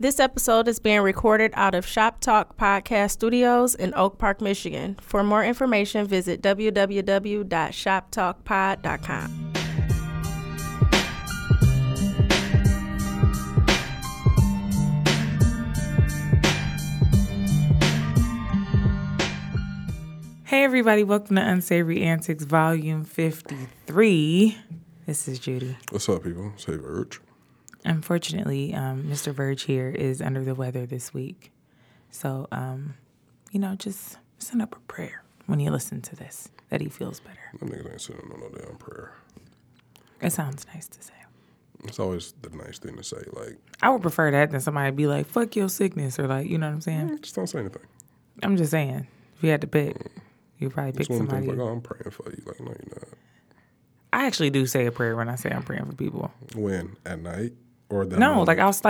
This episode is being recorded out of Shop Talk Podcast Studios in Oak Park, Michigan. For more information, visit www.shoptalkpod.com. Hey everybody, welcome to Unsavory Antics, Volume 53. This is Judy. What's up, people? Say Verge. Unfortunately, Mr. Verge here is under the weather this week. So, just send up a prayer when you listen to this, that he feels better. That nigga ain't sending no damn prayer. It sounds nice to say. It's always the nice thing to say. Like, I would prefer that than somebody be like, fuck your sickness, or like, you know what I'm saying? Just don't say anything. I'm just saying, if you had to pick, you'd probably pick somebody. Like, oh, I'm praying for you. Like, no, you're not. I actually do say a prayer when I say I'm praying for people. When? At night? Or that no, moment? I'll at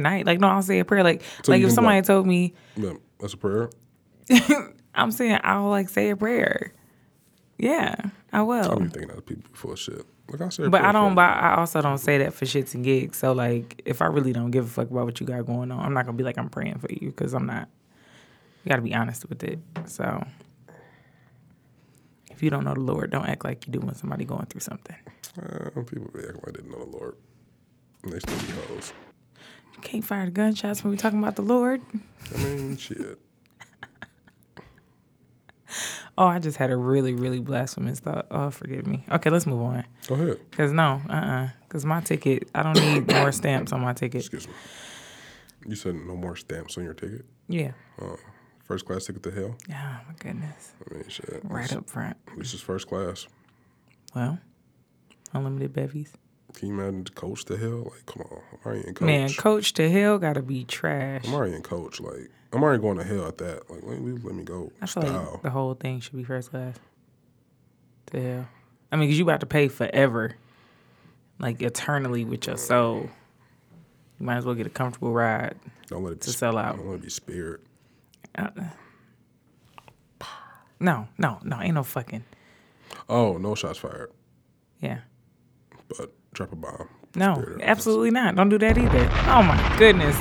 night. Like, no, I'll say a prayer. Like, so like if somebody told me... Yeah, that's a prayer? I'm saying I'll, say a prayer. Yeah, I will. I've been thinking that people before shit. Like, I'll say a prayer. But I also don't say that for shits and gigs. So, if I really don't give a fuck about what you got going on, I'm not going to be like, I'm praying for you, because I'm not. You got to be honest with it. So... If you don't know the Lord, don't act like you do when somebody going through something. People be acting like they didn't know the Lord. And they still be hoes. You can't fire the gunshots when we talking about the Lord. I mean, shit. Oh, I just had a really, really blasphemous thought. Oh, forgive me. Okay, let's move on. Go ahead. Because because my ticket, I don't need more stamps on my ticket. Excuse me. You said no more stamps on your ticket? Yeah. Oh. First class ticket to hell? Oh, my goodness. I mean, shit. Right up front. This is first class. Well, unlimited bevies. Can you imagine coach to hell? Like, come on. I'm already in coach. Man, coach to hell got to be trash. I'm already in coach. Like, I'm already going to hell at that. Like, let me go. I feel like the whole thing should be first class to hell. I mean, because you about to pay forever, like eternally with your soul. You might as well get a comfortable ride. Don't let it sell out. Don't let it be spirit. No, ain't no fucking. Oh, no shots fired. Yeah. But drop a bomb. No, absolutely not. Don't do that either. Oh my goodness.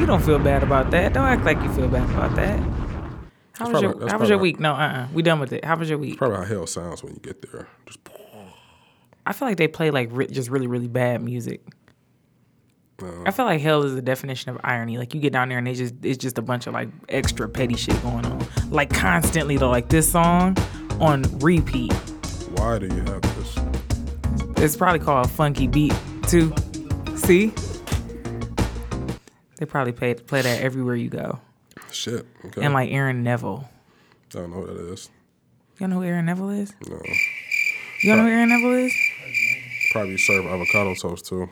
You don't feel bad about that. Don't act like you feel bad about that. How was your week? No, we done with it. How was your week? That's probably how hell sounds when you get there. Just. I feel like they play just really, really bad music. I feel like hell is the definition of irony. Like, you get down there and it's just a bunch of, extra petty shit going on. Like, constantly, though. Like, this song on repeat. Why do you have this? It's probably called Funky Beat, too. See? They probably play that everywhere you go. Shit, okay. And, Aaron Neville. I don't know who that is. You know who Aaron Neville is? No. You don't know who Aaron Neville is? Probably serve avocado toast, too.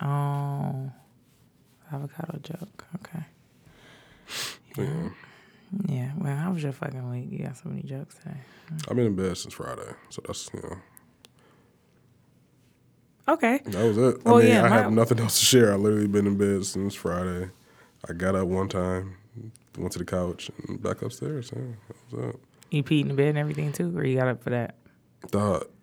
Oh, avocado joke. Okay. Yeah. Well, how was your fucking week? You got so many jokes today. I've been in bed since Friday, so that's Okay. That was it. Well, I have nothing else to share. I literally been in bed since Friday. I got up one time, went to the couch, and back upstairs. Yeah, that was it. You peed in the bed and everything too, or you got up for that?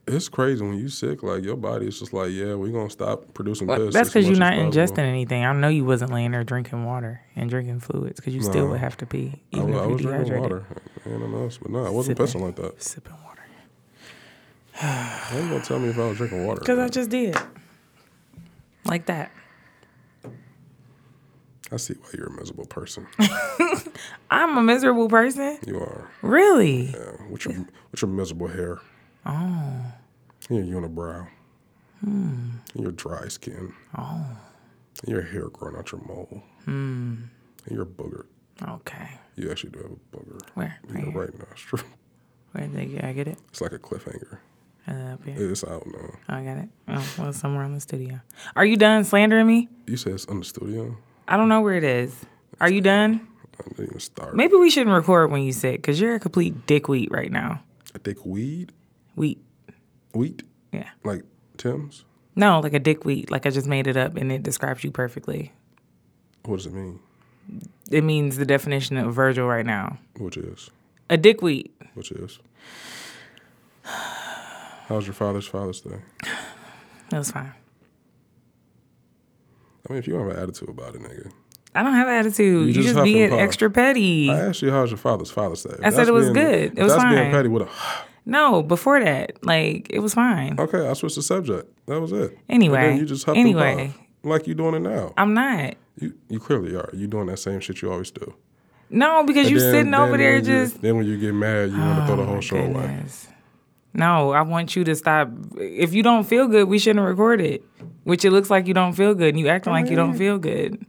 It's crazy when you sick. Like, your body is just like, yeah, we're going to stop producing piss. That's because you're not ingesting anything. I know you wasn't laying there drinking water and drinking fluids because you still would have to pee. Even if you dehydrated. Drinking water. Anything else, but I wasn't pissing like that. Sipping water. Why you going to tell me if I was drinking water? Because I just did. Like that. I see why you're a miserable person. I'm a miserable person? You are. Really? Yeah. What's your miserable hair? Oh. Yeah, you on a brow. Hmm. And your dry skin. Oh. And your hair growing out your mole. Hmm. And your booger. Okay. You actually do have a booger. Where? Right, your right nostril. Where did I get it? It's like a cliffhanger. Up here. It's out now. Oh, I got it. Oh, well, somewhere on the studio. Are you done slandering me? You said it's on the studio? I don't know where it is. Are you done? I didn't even start. Maybe we shouldn't record when you sick, because you're a complete dickweed right now. A dickweed? Wheat? Yeah. Like Tim's? No, like a dickweed. Like, I just made it up and it describes you perfectly. What does it mean? It means the definition of Virgil right now. Which is? A dickweed. Which is? How's your father's Father's Day? It was fine. I mean, if you don't have an attitude about it, nigga. I don't have an attitude. You just being extra petty. I asked you how's your father's day. I said it was good. It was fine. That's being petty with a... No, before that, like, it was fine. Okay, I switched the subject. That was it. Anyway. And then you just huffed and puffed like you're doing it now. I'm not. You clearly are. You're doing that same shit you always do. No, because you're sitting over there just... Then when you get mad, you want to throw the whole show away. No, I want you to stop. If you don't feel good, we shouldn't record it. Which it looks like you don't feel good, and you acting like you don't feel good.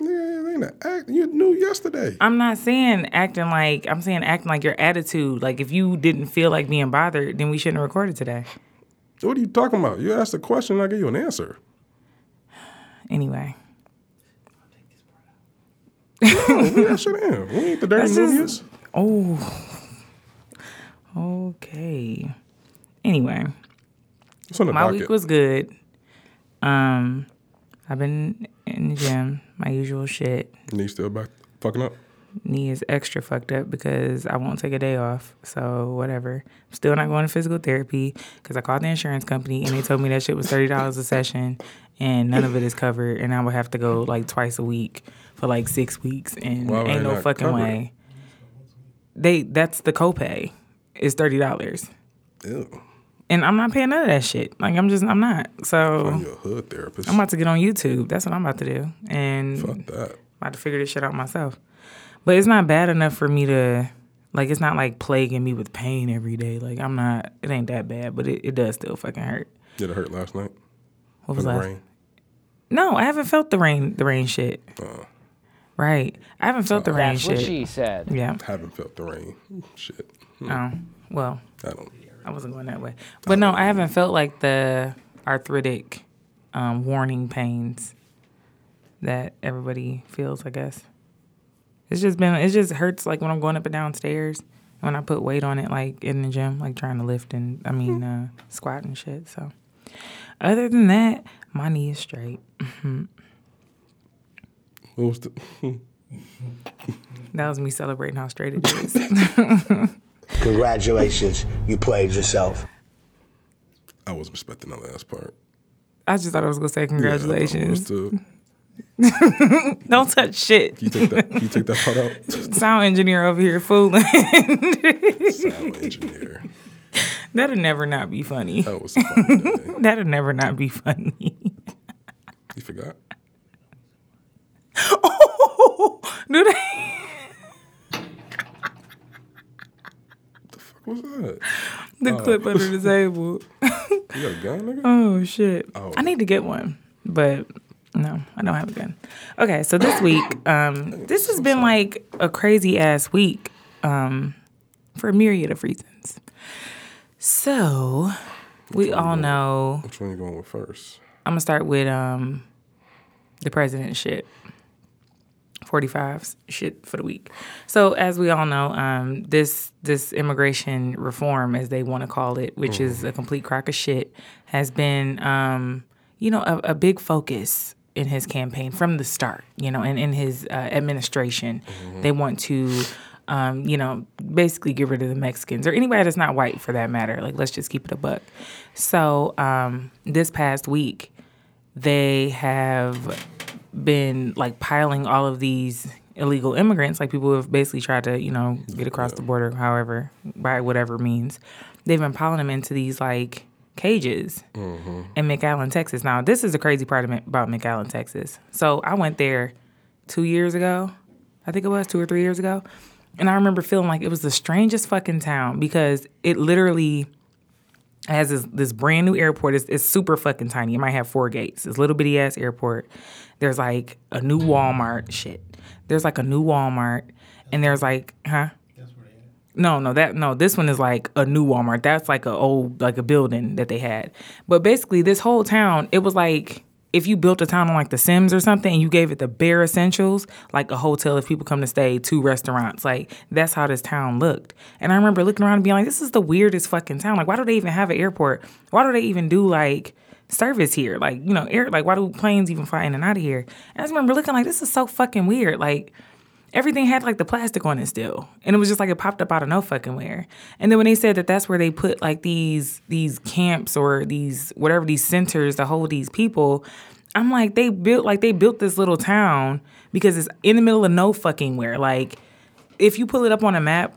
Yeah, it ain't an act. You knew yesterday. I'm not saying acting like... I'm saying acting like your attitude. Like, if you didn't feel like being bothered, then we shouldn't record it today. What are you talking about? You asked a question, and I gave you an answer. Anyway. No, we got shit in. We ain't the dirty movies. Oh. Okay. Anyway. My week was good. I've been in the gym, my usual shit. Knee still back fucking up? Knee is extra fucked up because I won't take a day off, so whatever. I'm still not going to physical therapy because I called the insurance company and they told me that shit was $30 a session and none of it is covered and I would have to go like twice a week for like 6 weeks and ain't no fucking way. That's the copay. It's $30. Ew. And I'm not paying none of that shit. Like, I'm not. So, I'm your hood therapist. I'm about to get on YouTube. That's what I'm about to do. And fuck that. I'm about to figure this shit out myself. But it's not bad enough for me to, like, it's not like plaguing me with pain every day. Like, I'm not, it ain't that bad, but it does still fucking hurt. Did it hurt last night? What was last? Rain? No, I haven't felt the rain shit. Oh. Right. I haven't felt the rain shit. That's what she said. Yeah. I haven't felt the rain shit. Oh, well. I wasn't going that way. But no, I haven't felt like the arthritic warning pains that everybody feels, I guess. It just hurts like when I'm going up and down stairs, when I put weight on it, like in the gym, like trying to lift and, squat and shit. So other than that, my knee is straight. What was that was me celebrating how straight it is. Congratulations, you played yourself. I wasn't expecting that last part. I just thought I was going to say congratulations. Yeah, don't touch shit. Can you take that part out? Sound engineer over here fooling. Sound engineer. That'll never not be funny. That was funny. That'll never not be funny. You forgot? Oh, do they? What's that? The clip under the table. You got a gun, nigga? Oh, shit. Oh. I need to get one, but no, I don't have a gun. Okay, so this week, this has been like a crazy-ass week for a myriad of reasons. So, we all know... Which one are you going with first? I'm going to start with the president shit. 45 shit for the week. So as we all know, this immigration reform, as they want to call it, which is a complete crock of shit, has been, a big focus in his campaign from the start, and in his administration. They want to, basically get rid of the Mexicans or anybody that's not white for that matter. Like, let's just keep it a buck. So this past week, they have... been like piling all of these illegal immigrants, like people who have basically tried to, get across the border, however, by whatever means. They've been piling them into these like cages in McAllen, Texas. Now, this is the crazy part about McAllen, Texas. So I went there 2 years ago, I think it was 2 or 3 years ago. And I remember feeling like it was the strangest fucking town because it literally has this brand new airport. It's super fucking tiny. It might have 4 gates. This little bitty ass airport. There's like a new Walmart. Shit. There's like a new Walmart, and there's like, huh? That's where they had it. No. This one is like a new Walmart. That's like a building that they had. But basically, this whole town, it was like if you built a town on like The Sims or something, and you gave it the bare essentials, like a hotel if people come to stay, 2 restaurants. Like that's how this town looked. And I remember looking around and being like, this is the weirdest fucking town. Like, why do they even have an airport? Why do they even do like service here? Like, air, like, why do planes even fly in and out of here? And I just remember looking like, this is so fucking weird. Like, everything had, like, the plastic on it still. And it was just like it popped up out of no fucking where. And then when they said that that's where they put, like, these camps or these centers to hold these people, I'm like, they built this little town because it's in the middle of no fucking where. Like, if you pull it up on a map,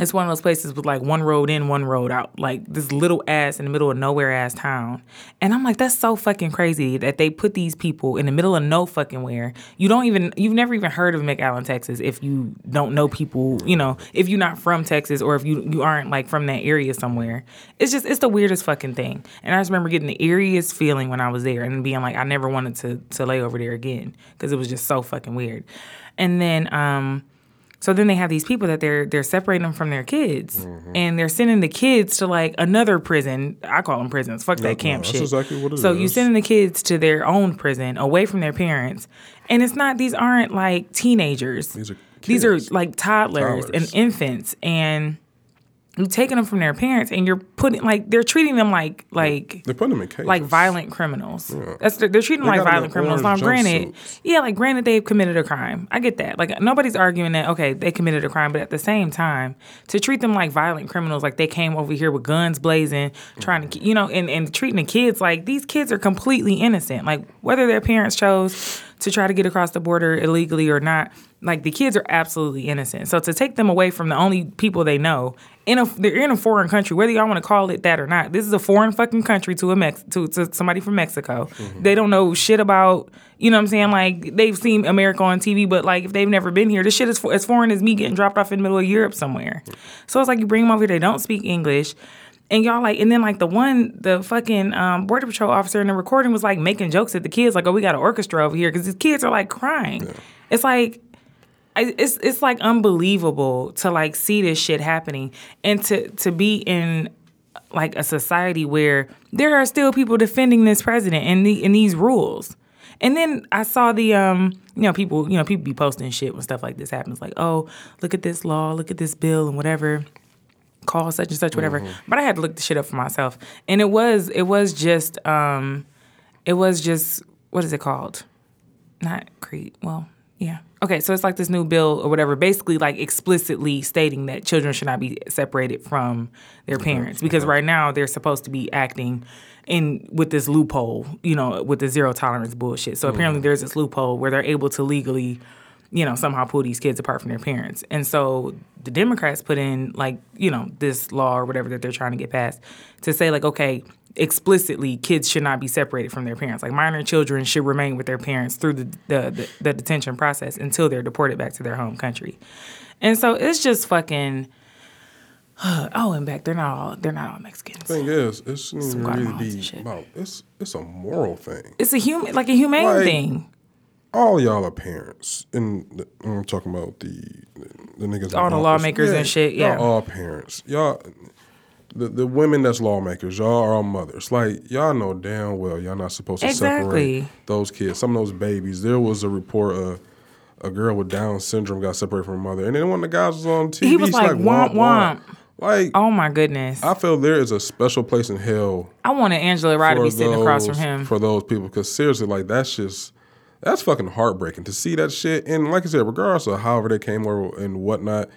it's one of those places with like one road in, one road out. Like this little ass in the middle of nowhere ass town. And I'm like, that's so fucking crazy that they put these people in the middle of no fucking where. You've never even heard of McAllen, Texas if you don't know people, you know, if you're not from Texas or if you aren't like from that area somewhere. It's the weirdest fucking thing. And I just remember getting the eeriest feeling when I was there and being like, I never wanted to lay over there again because it was just so fucking weird. And then, so then they have these people that they're separating them from their kids, mm-hmm. and they're sending the kids to like another prison. I call them prisons. Fuck that camp shit. That's exactly what it is. So you're sending the kids to their own prison, away from their parents, and these aren't like teenagers. These are kids. These are like toddlers and infants, and you're taking them from their parents, and you're putting they're treating them like they're putting them in cages. Like violent criminals. Yeah. They're treating them like violent criminals. Now, granted, they've committed a crime. I get that. Like nobody's arguing that. Okay, they committed a crime, but at the same time, to treat them like violent criminals, like they came over here with guns blazing, trying to and treating the kids like these kids are completely innocent. Like whether their parents chose to try to get across the border illegally or not, like the kids are absolutely innocent. So to take them away from the only people they know, they're in a foreign country, whether y'all want to call it that or not. This is a foreign fucking country to somebody from Mexico. Mm-hmm. They don't know shit about, you know what I'm saying? Like they've seen America on TV, but like if they've never been here, this shit is as foreign as me getting dropped off in the middle of Europe somewhere. So it's like you bring them over here, they don't speak English. And y'all like, and then like the fucking Border Patrol officer in the recording was like making jokes at the kids, like, oh, we got an orchestra over here because these kids are like crying. Yeah. It's like, it's like unbelievable to like see this shit happening and to be in like a society where there are still people defending this president and these rules. And then I saw the people be posting shit when stuff like this happens, like, oh, look at this law, look at this bill and whatever. Call such and such, whatever. Mm-hmm. But I had to look the shit up for myself, and it was just what is it called? Not creed. Well, yeah, okay. So it's like this new bill or whatever, basically like explicitly stating that children should not be separated from their parents mm-hmm. because right now they're supposed to be acting in with this loophole, you know, with the zero tolerance bullshit. So mm-hmm. apparently there's this loophole where they're able to legally, you know, somehow pull these kids apart from their parents. And so the Democrats put in, like, you know, this law or whatever that they're trying to get passed to say, like, okay, explicitly kids should not be separated from their parents. Like, minor children should remain with their parents through the detention process until they're deported back to their home country. And so it's just fucking... Oh, and back, they're not all Mexicans. The thing is, it shouldn't really be about... It's a moral thing. It's a humane thing. All y'all are parents, and I'm talking about the niggas. All the lawmakers and shit, yeah. Y'all are parents. Y'all, the women that's lawmakers, y'all are mothers. Like, y'all know damn well y'all not supposed to separate those kids. Some of those babies. There was a report of a girl with Down syndrome got separated from her mother, and then one of the guys was on TV. He was like womp, womp. Like, oh my goodness. I feel there is a special place in hell. I wanted Angela Rye to be sitting across from him. For those people, because seriously, like, that's just... That's fucking heartbreaking to see that shit. And like I said, regardless of however they came over and whatnot,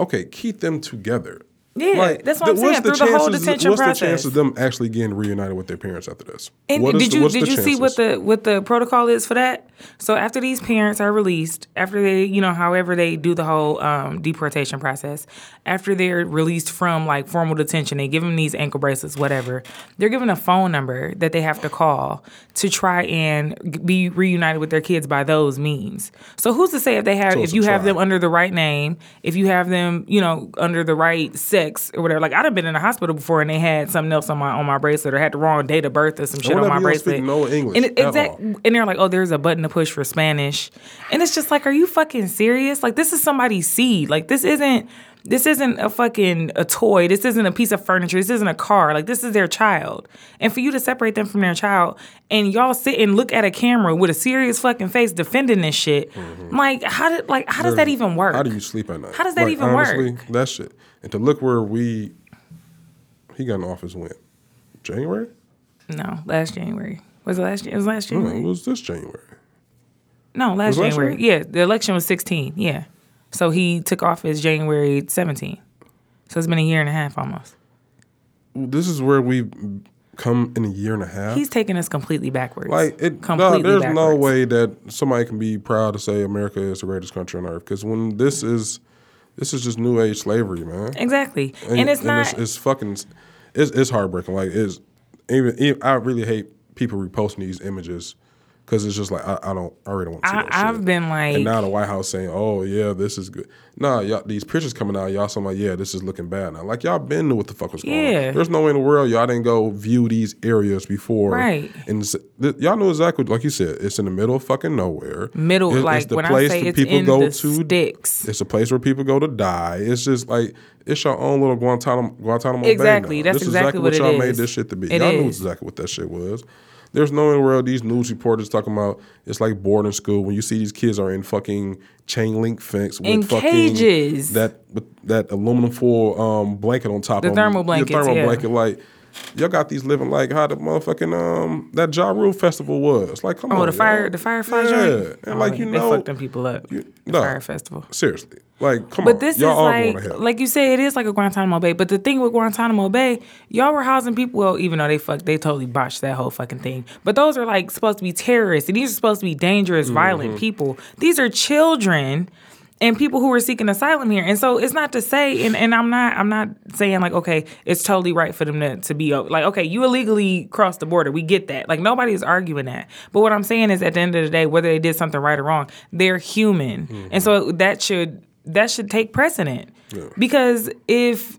okay, keep them together. Yeah, like, that's what I'm saying. Through the whole detention process. What's the chance of them actually getting reunited with their parents after this? And did you see what the protocol is for that? So after these parents are released, after they, you know, however they do the whole deportation process, after they're released from like formal detention, they give them these ankle bracelets, whatever. They're given a phone number that they have to call to try and be reunited with their kids by those means. So who's to say if you have them under the right name, if you have them, you know, under the right sex or whatever. Like, I'd have been in the hospital before and they had something else on my bracelet or had the wrong date of birth or some shit on my bracelet. No English and they're like, oh, there's a button to push for Spanish. And it's just like, are you fucking serious? Like, this is somebody's seed. Like, this isn't a fucking a toy. This isn't a piece of furniture. This isn't a car. Like, this is their child. And for you to separate them from their child and y'all sit and look at a camera with a serious fucking face defending this shit, mm-hmm. like, how does that even work? How do you sleep at night? How does that even work? That shit. And to look where he got in office when? January? No, last January. Was it last year? It was last January. No, it was this January. No, last January. Yeah, the election was 2016, yeah. So he took office January 17. So it's been a year and a half almost. This is where we come in a year and a half. He's taking us completely backwards. Like it, completely no, there's backwards. No way that somebody can be proud to say America is the greatest country on earth. Because when this is just new age slavery, man. Exactly, and it's not. It's fucking. It's heartbreaking. Like it's even I really hate people reposting these images. Because it's just like, I really don't want to see that shit. I've been like... And now the White House saying, oh, yeah, this is good. Nah, y'all, these pictures coming out, y'all saying like, yeah, this is looking bad now. Like, y'all been to what the fuck was going on. There's no way in the world y'all didn't go view these areas before. Right. And y'all know exactly, like you said, it's in the middle of fucking nowhere. Middle, it's, like, it's the when place I say it's in go the to, sticks. It's a place where people go to die. It's just like, it's your own little Guantanamo Bay now. That's exactly what it is. Y'all made this shit to be. Y'all knew exactly what that shit was. There's no way in the world these news reporters talking about it's like boarding school when you see these kids are in fucking chain link fence with in fucking cages. That aluminum foil blanket on top of them. The thermal blanket. Like, y'all got these living like how the motherfucking that Ja Rule festival was. Like, come on. The firefly joint. And like, they fucked them people up. Fire festival. Seriously. Like, come on. But this is like you say, it is like a Guantanamo Bay. But the thing with Guantanamo Bay, y'all were housing people, well, even though they totally botched that whole fucking thing. But those are like supposed to be terrorists. And these are supposed to be dangerous, violent people. These are children and people who are seeking asylum here. And so it's not to say, and I'm not saying like, okay, it's totally right for them to be, like, okay, you illegally crossed the border. We get that. Like, nobody's arguing that. But what I'm saying is at the end of the day, whether they did something right or wrong, they're human. Mm-hmm. And so that should take precedent. Yeah. Because if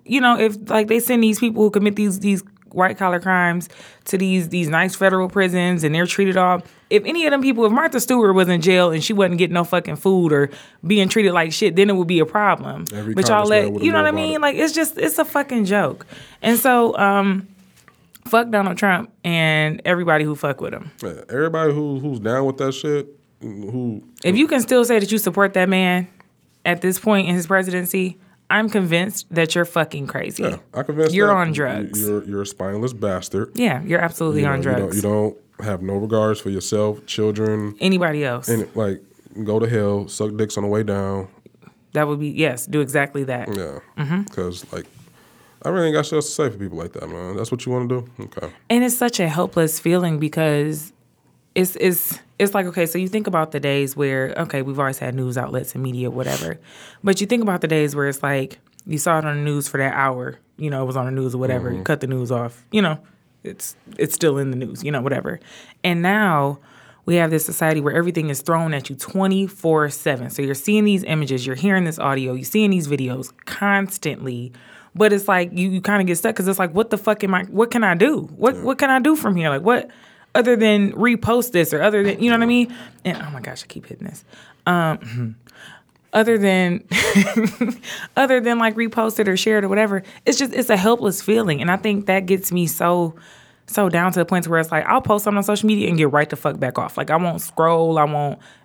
like they send these people who commit these white-collar crimes to these nice federal prisons and they're treated all... If any of them people, if Martha Stewart was in jail and she wasn't getting no fucking food or being treated like shit, then it would be a problem. But y'all let... You know what I mean? Like, it's just... It's a fucking joke. And so, fuck Donald Trump and everybody who fuck with him. Yeah, everybody who's down with that shit, who... If you can still say that you support that man... At this point in his presidency, I'm convinced that you're fucking crazy. Yeah, I'm convinced you're on drugs. You're a spineless bastard. Yeah, you're absolutely on drugs. You don't have no regards for yourself, children, anybody else. And like, go to hell, suck dicks on the way down. That would be do exactly that. Yeah, because like, I really ain't got shit else to say for people like that, man. That's what you want to do, okay? And it's such a helpless feeling because it's like, okay, so you think about the days where, okay, we've always had news outlets and media, whatever. But you think about the days where it's like you saw it on the news for that hour. You know, it was on the news or whatever. You cut the news off. You know, it's still in the news, you know, whatever. And now we have this society where everything is thrown at you 24/7. So you're seeing these images. You're hearing this audio. You're seeing these videos constantly. But it's like you kind of get stuck because it's like, what the fuck am I? What can I do? What can I do from here? Like, what? Other than repost this or other than, you know what I mean? And oh my gosh, I keep hitting this. Other than like repost it or share it or whatever, it's a helpless feeling. And I think that gets me so down to the point where it's like, I'll post something on social media and get right the fuck back off. Like, I won't scroll,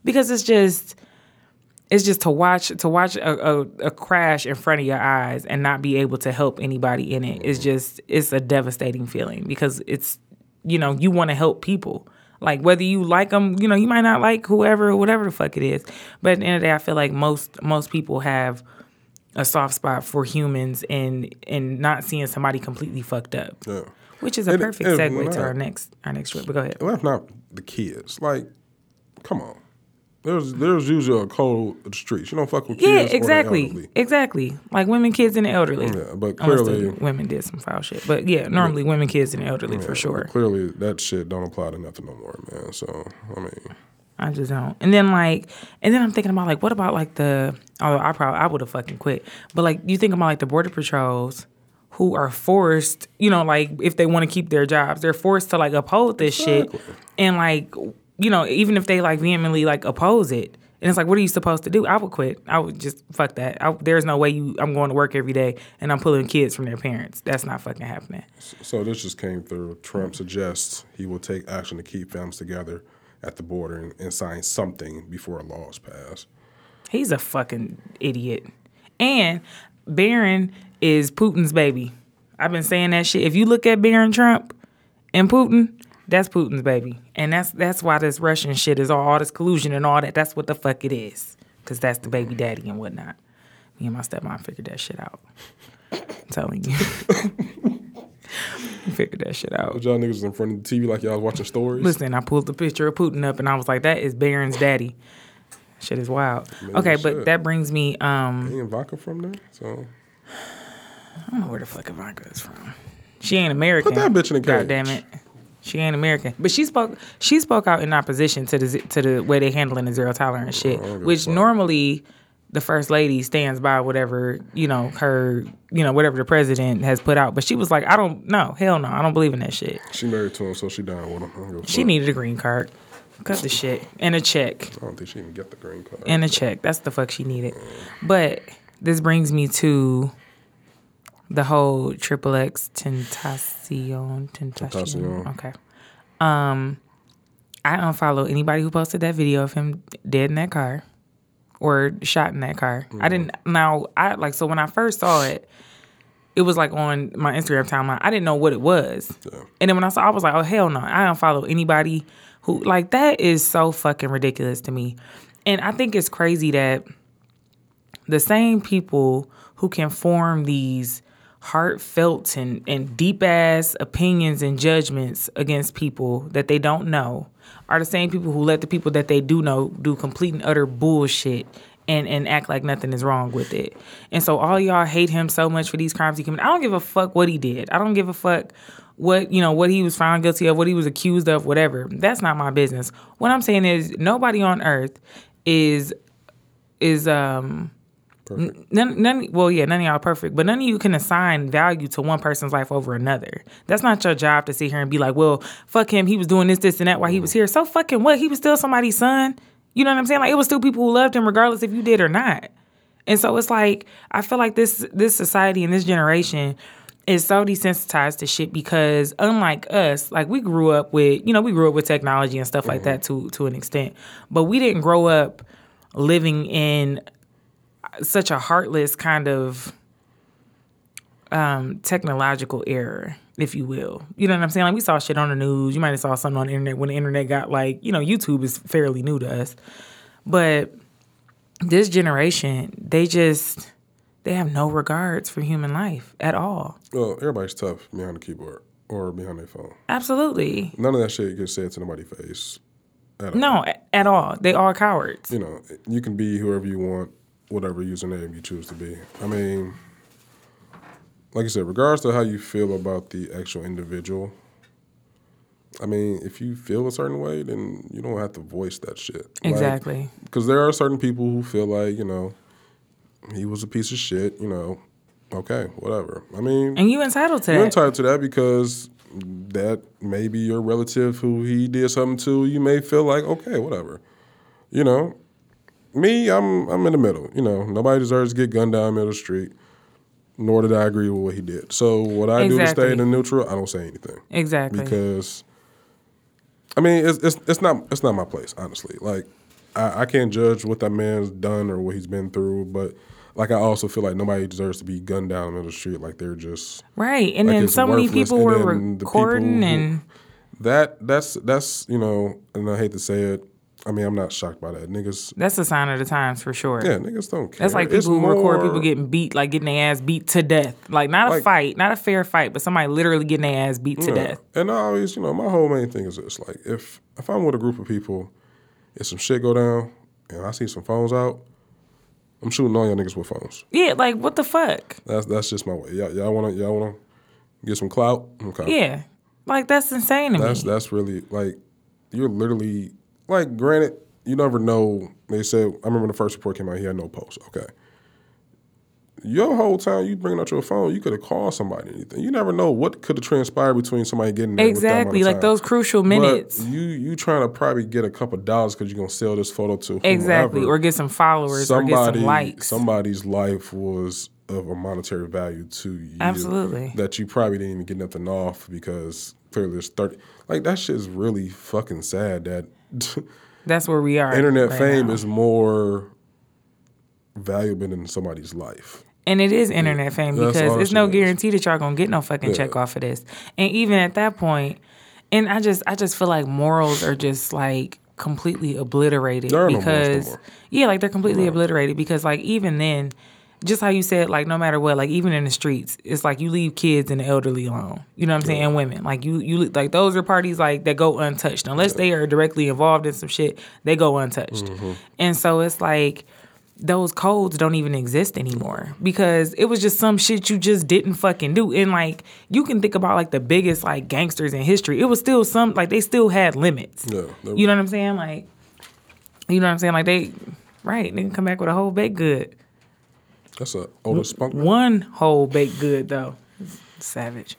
because it's just to watch a crash in front of your eyes and not be able to help anybody in it. It's a devastating feeling because it's, you know, you want to help people. Like, whether you like them, you know, you might not like whoever or whatever the fuck it is. But at the end of the day, I feel like most people have a soft spot for humans and not seeing somebody completely fucked up. Yeah. Which is a perfect segue to our next trip. But go ahead. Well, if not the kids. Like, come on. There's usually a code of the streets. You don't fuck with kids. Yeah, exactly. Or the elderly. Exactly. Like women, kids, and the elderly. Yeah, but clearly women did some foul shit. But yeah, normally women, kids, and the elderly for sure. Clearly that shit don't apply to nothing no more, man. So I mean, I just don't. And then I'm thinking about like, what about like I would have fucking quit. But like, you think about like the border patrols who are forced, you know, like if they want to keep their jobs, they're forced to like uphold this shit and like. You know, even if they, like, vehemently, like, oppose it. And it's like, what are you supposed to do? I would quit. I would just, fuck that. There's no way I'm going to work every day and I'm pulling kids from their parents. That's not fucking happening. So this just came through. Trump suggests he will take action to keep families together at the border and sign something before a law is passed. He's a fucking idiot. And Barron is Putin's baby. I've been saying that shit. If you look at Barron Trump and Putin... That's Putin's baby. And that's why this Russian shit is all this collusion and all that. That's what the fuck it is. Because that's the baby daddy and whatnot. Me and my stepmom figured that shit out. I'm telling you. Figured that shit out. Y'all niggas was in front of the TV like y'all was watching stories. Listen, I pulled the picture of Putin up and I was like, that is Barron's daddy. Shit is wild. Man, okay, but that brings me... ain't Ivanka from there? So... I don't know where the fuck Ivanka is from. She ain't American. Put that bitch in the cage. God damn it. She ain't American. But she spoke out in opposition to the way they handling the zero tolerance shit, which normally the first lady stands by whatever, whatever the president has put out. But she was like, hell no, I don't believe in that shit. She married to him, so she died with him. She needed a green card. Cut the shit. And a check. I don't think she even got the green card. And a check. That's the fuck she needed. But this brings me to... the whole XXX Tentacion. Okay. I unfollow anybody who posted that video of him dead in that car or shot in that car. Mm-hmm. So when I first saw it, it was like on my Instagram timeline. I didn't know what it was. Yeah. And then when I saw it, I was like, oh, hell no. I unfollow anybody who, like, that is so fucking ridiculous to me. And I think it's crazy that the same people who can form these heartfelt and deep-ass opinions and judgments against people that they don't know are the same people who let the people that they do know do complete and utter bullshit and act like nothing is wrong with it. And so all y'all hate him so much for these crimes he committed. I don't give a fuck what he did. I don't give a fuck what he was found guilty of, what he was accused of, whatever. That's not my business. What I'm saying is nobody on earth is none of y'all are perfect, but none of you can assign value to one person's life over another. That's not your job to sit here and be like, well, fuck him, he was doing this and that while he was here. So fucking what? He was still somebody's son. You know what I'm saying? Like, it was still people who loved him regardless if you did or not. And so it's like, I feel like this society and this generation is so desensitized to shit because unlike us, like, we grew up with, technology and stuff like that to an extent, but we didn't grow up living in such a heartless kind of technological error, if you will. You know what I'm saying? Like, we saw shit on the news. You might have saw something on the internet when the internet got YouTube is fairly new to us. But this generation, they have no regards for human life at all. Well, everybody's tough behind the keyboard or behind their phone. Absolutely. None of that shit gets said to nobody's face at all. No, at all. They are cowards. You can be whoever you want, whatever username you choose to be. I mean, like I said, regards to how you feel about the actual individual, I mean, if you feel a certain way, then you don't have to voice that shit. Exactly. Because there are certain people who feel like, he was a piece of shit, okay, whatever. I mean... And you're entitled to that because that may be your relative who he did something to. You may feel like, okay, whatever. Me, I'm in the middle. Nobody deserves to get gunned down in the middle of the street, nor did I agree with what he did. So what I do to stay in the neutral, I don't say anything. Exactly. Because, I mean, it's not my place, honestly. Like, I can't judge what that man's done or what he's been through, but, like, I also feel like nobody deserves to be gunned down in the middle of the street. Like, they're just... Right, and like, then so many people were recording and... That's, and I hate to say it, I mean, I'm not shocked by that. Niggas... That's a sign of the times, for sure. Yeah, niggas don't care. That's like people who record people getting beat, like getting their ass beat to death. Like, not a fight, not a fair fight, but somebody literally getting their ass beat to death. And I always, my whole main thing is this. Like, if I'm with a group of people and some shit go down and I see some phones out, I'm shooting all y'all niggas with phones. Yeah, like, what the fuck? That's just my way. Y'all wanna get some clout? Okay. Yeah. Like, that's insane to me. That's really, like, you're literally... Like, granted, you never know. They said, I remember when the first report came out, he had no pulse. Okay. Your whole time, you bringing out your phone, you could have called somebody anything. You never know what could have transpired between somebody getting there. Exactly, with that amount of time. Like those crucial minutes. But you trying to probably get a couple dollars because you're going to sell this photo to whoever. Exactly, or get some followers or get some likes. Somebody's life was of a monetary value to you. Absolutely. That you probably didn't even get nothing off because clearly it's 30. Like, that shit's really fucking sad that... That's where we are. Internet right fame now. Is more valuable than somebody's life. And it is internet fame because it's no guarantee that y'all gonna get no fucking check off of this. And even at that point, and I just feel like morals are just like completely obliterated because they're completely obliterated because like even then just how you said, like, no matter what, like, even in the streets, it's like you leave kids and the elderly alone. You know what I'm saying? And women. Like, you like, those are parties, like, that go untouched. Unless they are directly involved in some shit, they go untouched. Mm-hmm. And so it's like, those codes don't even exist anymore because it was just some shit you just didn't fucking do. And, like, you can think about, like, the biggest, like, gangsters in history. It was still some, like, they still had limits. Yeah, you know what I'm saying? Like, you know what I'm saying? Like, they, right, they can come back with a whole baked good. That's an older spunk. One whole baked good, though. Savage.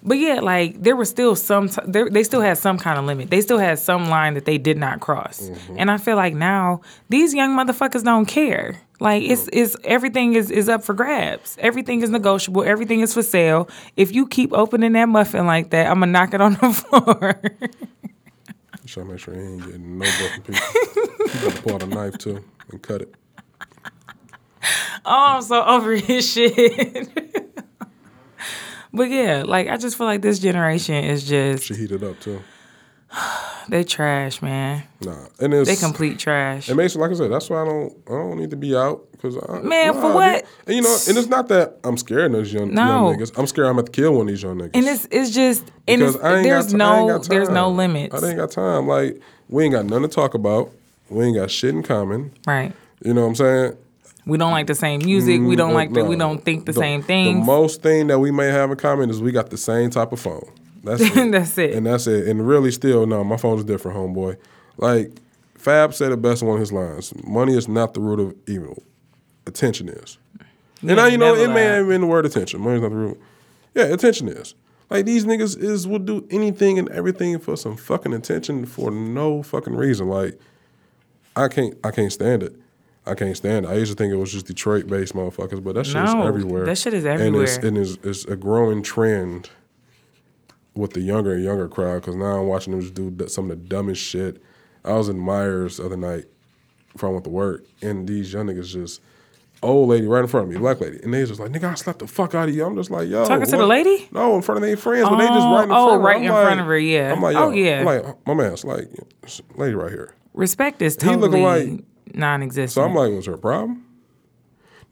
But, yeah, like, there was still some, they still had some kind of limit. They still had some line that they did not cross. Mm-hmm. And I feel like now, these young motherfuckers don't care. Like, it's everything is up for grabs. Everything is negotiable. Everything is for sale. If you keep opening that muffin like that, I'm going to knock it on the floor. I'm trying to make sure he ain't getting no muffin pieces. You better pull out a knife, too, and cut it. Oh, I'm so over his shit. But yeah, like, I just feel like this generation is just... She heated up, too. They trash, man. Nah. And it's... They complete trash. It makes, like I said, that's why I don't need to be out. Cause man, for what? And, you know, and it's not that I'm scared of these young niggas. I'm scared I'm going to kill one of these young niggas. And it's just... And it's, there's no limits. I ain't got time. Like, we ain't got nothing to talk about. We ain't got shit in common. Right. You know what I'm saying? We don't like the same music. We don't like we don't think the same things. The most thing that we may have in common is we got the same type of phone. That's it. That's it. And really still, no, my phone's different, homeboy. Like, Fab said it best in one of his lines. Money is not the root of evil. Attention is. Yeah, and now, you know, it may have been the word attention. Money's not the root. Yeah, attention is. Like, these niggas will do anything and everything for some fucking attention for no fucking reason. Like, I can't stand it. I can't stand it. I used to think it was just Detroit-based motherfuckers, but that shit is everywhere. That shit is everywhere. And it's a growing trend with the younger and younger crowd, because now I'm watching them just do some of the dumbest shit. I was in Myers the other night before I went to work, and these young niggas just, old lady right in front of me, black lady, and they just like, nigga, I slapped the fuck out of you. I'm just like, yo. Talking to the lady? No, in front of their friends, but they just right in front of her. Oh, right in front of her, yeah. I'm like, yo. Oh, yeah. I'm like, my man's like, lady right here. Respect is totally... He looking like... non-existent. So I'm like, was her a problem?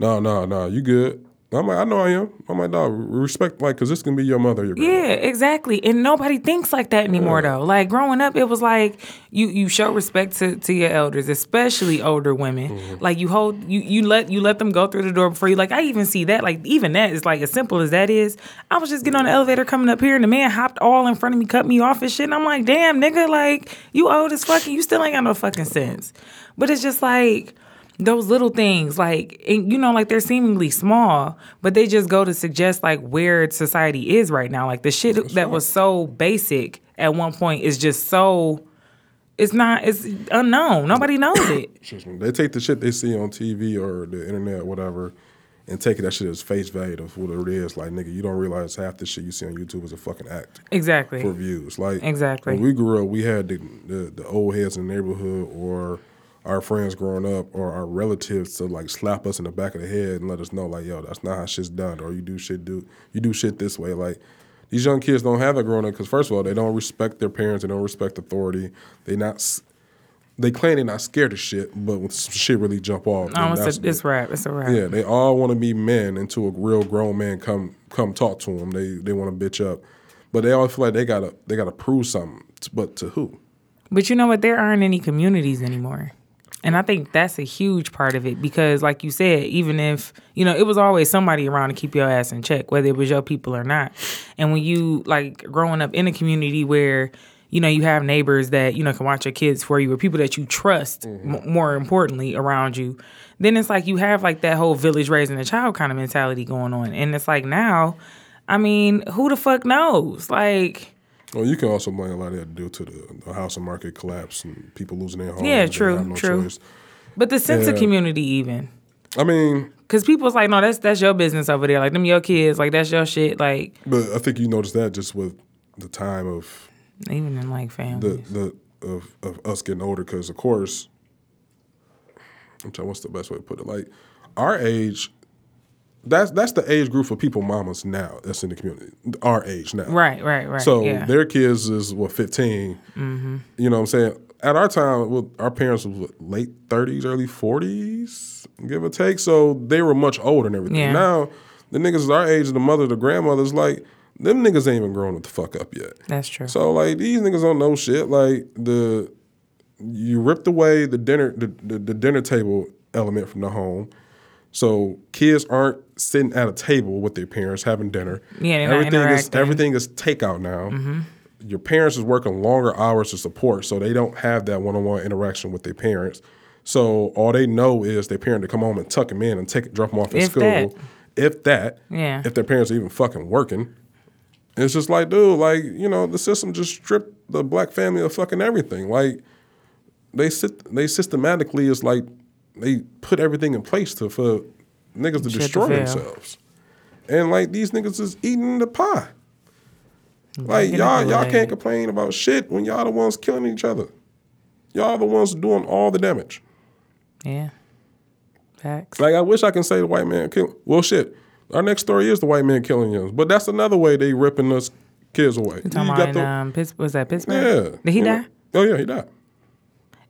No, you good. I'm like, I know I am. I'm like, dog, respect, like, because this can be your mother or your grandma. Yeah, exactly. And nobody thinks like that anymore, though. Like, growing up, it was like, you show respect to your elders, especially older women. Mm-hmm. Like, you hold, you let them go through the door before you, like, I even see that. Like, even that is, like, as simple as that is. I was just getting on the elevator coming up here, and the man hopped all in front of me, cut me off and shit. And I'm like, damn, nigga, like, you old as fucking, you still ain't got no fucking sense. But it's just like... Those little things, like, and, you know, like, they're seemingly small, but they just go to suggest, like, where society is right now. Like, the shit that was so basic at one point is just so, it's unknown. Nobody knows it. They take the shit they see on TV or the internet or whatever and take that shit as face value of what it is. Like, nigga, you don't realize half the shit you see on YouTube is a fucking act. Exactly. For views. Like, exactly. When we grew up, we had the old heads in the neighborhood or... our friends growing up or our relatives to, like, slap us in the back of the head and let us know, like, yo, that's not how shit's done, or you do shit this way. Like, these young kids don't have that growing up because, first of all, they don't respect their parents. They don't respect authority. They claim they're not scared of shit, but when some shit really jump off. No, it's a wrap. Yeah, they all want to be men until a real grown man come talk to them. They want to bitch up. But they always feel like they gotta prove something, but to who? But you know what? There aren't any communities anymore. And I think that's a huge part of it because, like you said, even if, you know, it was always somebody around to keep your ass in check, whether it was your people or not. And when you, like, growing up in a community where, you know, you have neighbors that, you know, can watch your kids for you or people that you trust, mm-hmm. more importantly, around you, then it's like you have, like, that whole village raising a child kind of mentality going on. And it's like now, I mean, who the fuck knows? Like... Well, you can also blame a lot of that due to the housing market collapse and people losing their homes. Yeah, true, true. Choice. But the sense of community even. I mean... Because people's like, no, that's your business over there. Like, them your kids. Like, that's your shit. Like... But I think you notice that just with the time of... Even in, like, families. Of us getting older because, of course... I'm trying, what's the best way to put it? Like, our age... That's the age group for people, mamas now that's in the community, our age now. Right. So their kids is 15. Mm-hmm. You know what I'm saying? at our time, our parents were late 30s, early 40s, give or take. So they were much older and everything. Yeah. Now, the niggas our age, the mother, the grandmother's like, them niggas ain't even grown the fuck up yet. That's true. So, like, these niggas don't know shit. Like, you ripped away the dinner table element from the home. So kids aren't sitting at a table with their parents having dinner. Yeah, everything is takeout now. Mm-hmm. Your parents is working longer hours to support, so they don't have that one-on-one interaction with their parents. So all they know is their parent to come home and tuck them in and drop them off at school. If their parents are even fucking working. It's just like, dude, like, you know, the system just stripped the black family of fucking everything. Like, they systematically is like, they put everything in place for niggas to destroy themselves. And, like, these niggas is eating the pie. Like, y'all can't complain about shit when y'all the ones killing each other. Y'all the ones doing all the damage. Yeah. Facts. Like, I wish I can say the white man kill. Well, shit, our next story is the white man killing young. But that's another way they ripping us kids away. You got was that Pittsburgh? Yeah. Did he die? Oh, yeah, he died.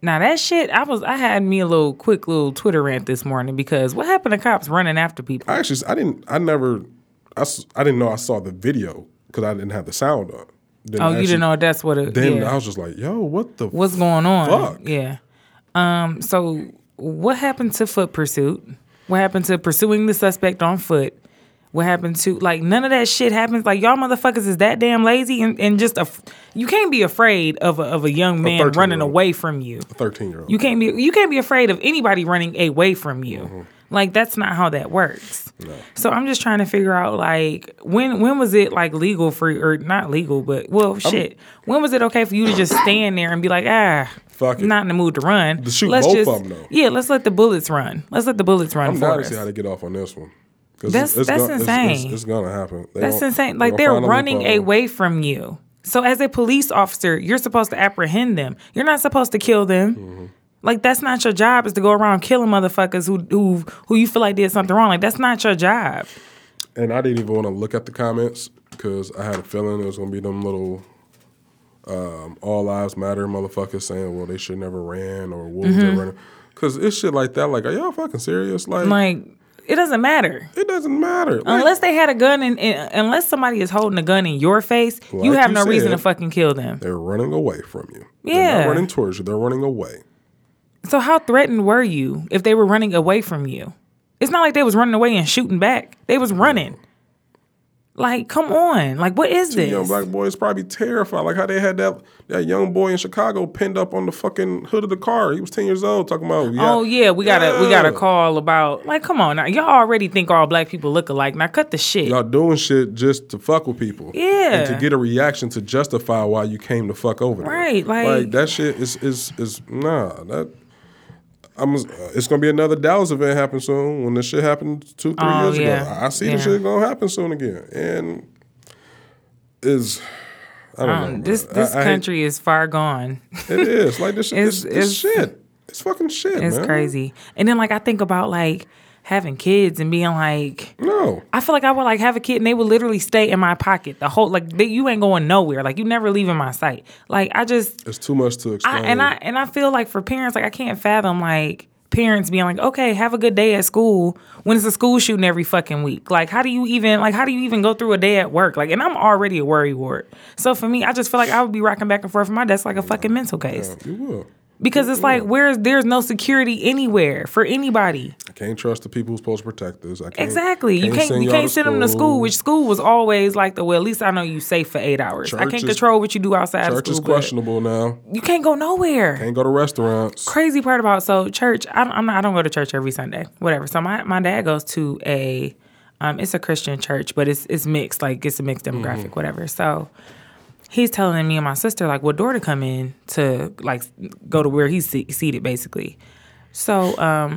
Now, that shit, I had me a little quick little Twitter rant this morning because what happened to cops running after people? I didn't know I saw the video because I didn't have the sound on. You didn't know that's what it was. Then I was just like, yo, what's going on? Fuck? Yeah. So what happened to foot pursuit? What happened to pursuing the suspect on foot? What happened to, like, none of that shit happens. Like, y'all motherfuckers is that damn lazy and just you can't be afraid of a young man running away from you. A 13-year-old. You can't be afraid of anybody running away from you. Mm-hmm. Like, that's not how that works. No. So I'm just trying to figure out, like, when was it, like, legal for, or not legal, but, well, shit. When was it okay for you to just stand there and be like, fuck it. Not in the mood to run. To shoot both of them, though. Yeah, let's let the bullets run. I'm glad to see how they get off on this one. That's insane. It's gonna happen. That's insane. Like, they're running away from you. So as a police officer, you're supposed to apprehend them. You're not supposed to kill them. Mm-hmm. Like, that's not your job, is to go around killing motherfuckers who you feel like did something wrong. Like, that's not your job. And I didn't even want to look at the comments because I had a feeling it was gonna be them little all lives matter motherfuckers saying, well, they should never ran or wolves mm-hmm. running. Because it's shit like that. Like, are y'all fucking serious? Like it doesn't matter. Like, unless they had a gun, and unless somebody is holding a gun in your face, like you have no reason to fucking kill them. They're running away from you. Yeah. They're not running towards you. They're running away. So how threatened were you if they were running away from you? It's not like they was running away and shooting back. They was running. Yeah. Like, come on. Like, what is this? Young black boys probably terrified. Like, how they had that young boy in Chicago pinned up on the fucking hood of the car. He was 10 years old talking about... We got a call about... Like, come on now. Y'all already think all black people look alike. Now, cut the shit. Y'all doing shit just to fuck with people. Yeah. And to get a reaction to justify why you came to fuck over them. Right. Like that shit is nah. It's going to be another Dallas event happen soon. When this shit happened 2-3 years ago, I see this shit going to happen soon again. And I don't know. This country is far gone. It is. Like, this it's shit. It's fucking shit, man. It's crazy. And then, like, I think about, like, having kids and being like... No. I feel like I would, like, have a kid and they would literally stay in my pocket. The whole... Like, you ain't going nowhere. Like, you never leaving my sight. Like, I just... It's too much to explain. I feel like for parents, like, I can't fathom, like, parents being like, okay, have a good day at school when it's a school shooting every fucking week. Like, how do you even go through a day at work? Like, and I'm already a worry ward. So for me, I just feel like I would be rocking back and forth from my desk like a fucking mental case. Yeah, you will. Because it's like, there's no security anywhere for anybody. I can't trust the people who's supposed to protect us. Exactly. You can't send them to school, which school was always like at least I know you safe for 8 hours. Church I can't control what you do outside of school. Church is questionable now. You can't go nowhere. Can't go to restaurants. Crazy part about, so church, I don't go to church every Sunday. Whatever. So my dad goes to a, it's a Christian church, but it's mixed. Like, it's a mixed demographic, mm-hmm. whatever. So... He's telling me and my sister, like, what door to come in to, like, go to where he's seated, basically. So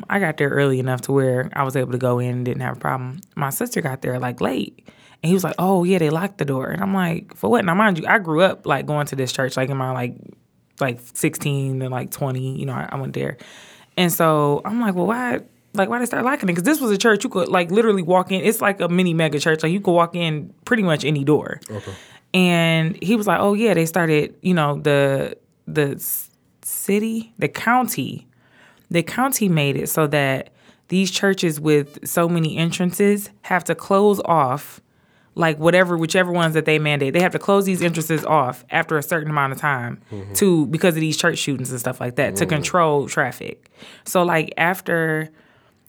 I got there early enough to where I was able to go in and didn't have a problem. My sister got there, like, late. And he was like, oh, yeah, they locked the door. And I'm like, for what? Now, mind you, I grew up, like, going to this church, like, in my, like 16 to, like, 20. You know, I went there. And so I'm like, well, why... Like, why they start locking it? Because this was a church you could, like, literally walk in. It's like a mini mega church. Like, you could walk in pretty much any door. Okay. And he was like, oh, yeah, they started, you know, the city, the county made it so that these churches with so many entrances have to close off, like whichever ones that they mandate, they have to close these entrances off after a certain amount of time mm-hmm. because of these church shootings and stuff like that mm-hmm. to control traffic. So like after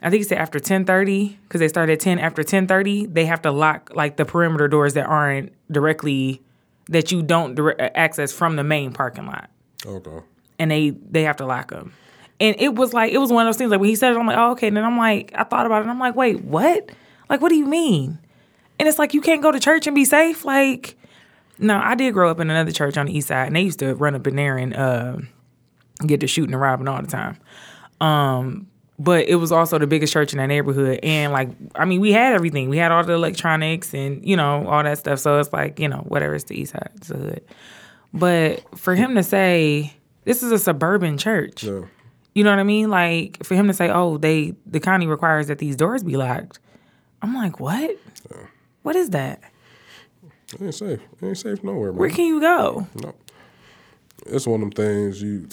10:30, because they start at 10, after 10:30, they have to lock like the perimeter doors that aren't directly, that you don't access from the main parking lot. Okay. And they have to lock them. And it was like, it was one of those things, like when he said it, I'm like, oh, okay. And then I'm like, I thought about it and I'm like, wait, what? Like, what do you mean? And it's like, you can't go to church and be safe? Like, no, I did grow up in another church on the east side and they used to run up in there and get to shooting and robbing all the time. But it was also the biggest church in that neighborhood. And, like, I mean, we had everything. We had all the electronics and, you know, all that stuff. So it's like, you know, whatever. It's the east side. It's the hood. But for him to say, this is a suburban church. Yeah. You know what I mean? Like, for him to say, oh, the county requires that these doors be locked. I'm like, what? Yeah. What is that? It ain't safe. It ain't safe nowhere, man. Where can you go? No. It's one of them things you...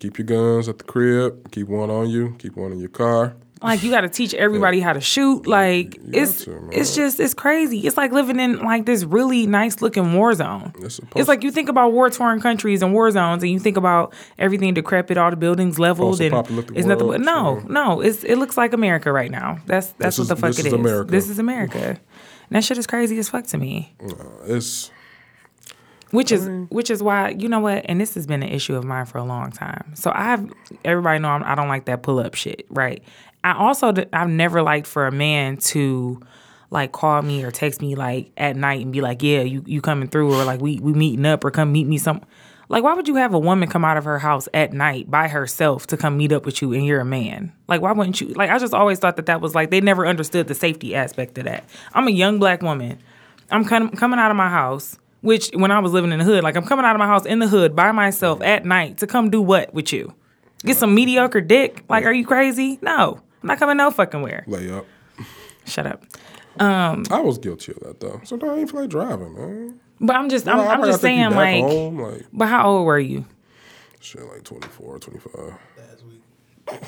Keep your guns at the crib. Keep one on you. Keep one in your car. Like, you got to teach everybody how to shoot. Like, it's crazy. It's like living in, like, this really nice-looking war zone. It's like you think about war-torn countries and war zones, and you think about everything decrepit, all the buildings leveled. And it's nothing but, no. It looks like America right now. That's what the fuck it is. This is America. This is America. And that shit is crazy as fuck to me. It's... Which is why, you know what, and this has been an issue of mine for a long time. So everybody know I don't like that pull-up shit, right? I've never liked for a man to, like, call me or text me, like, at night and be like, yeah, you coming through, or, like, we meeting up, or come meet me some. Like, why would you have a woman come out of her house at night by herself to come meet up with you and you're a man? Like, why wouldn't you? Like, I just always thought that was, like, they never understood the safety aspect of that. I'm a young black woman. I'm coming out of my house. Which, when I was living in the hood, like, I'm coming out of my house in the hood by myself at night to come do what with you? Get some mediocre dick? Like, are you crazy? No. I'm not coming no fucking where. Lay up. Shut up. I was guilty of that, though. So I ain't feel like driving, man. But I'm just saying, like, home, like... But how old were you? Shit, like 24, 25. Last week.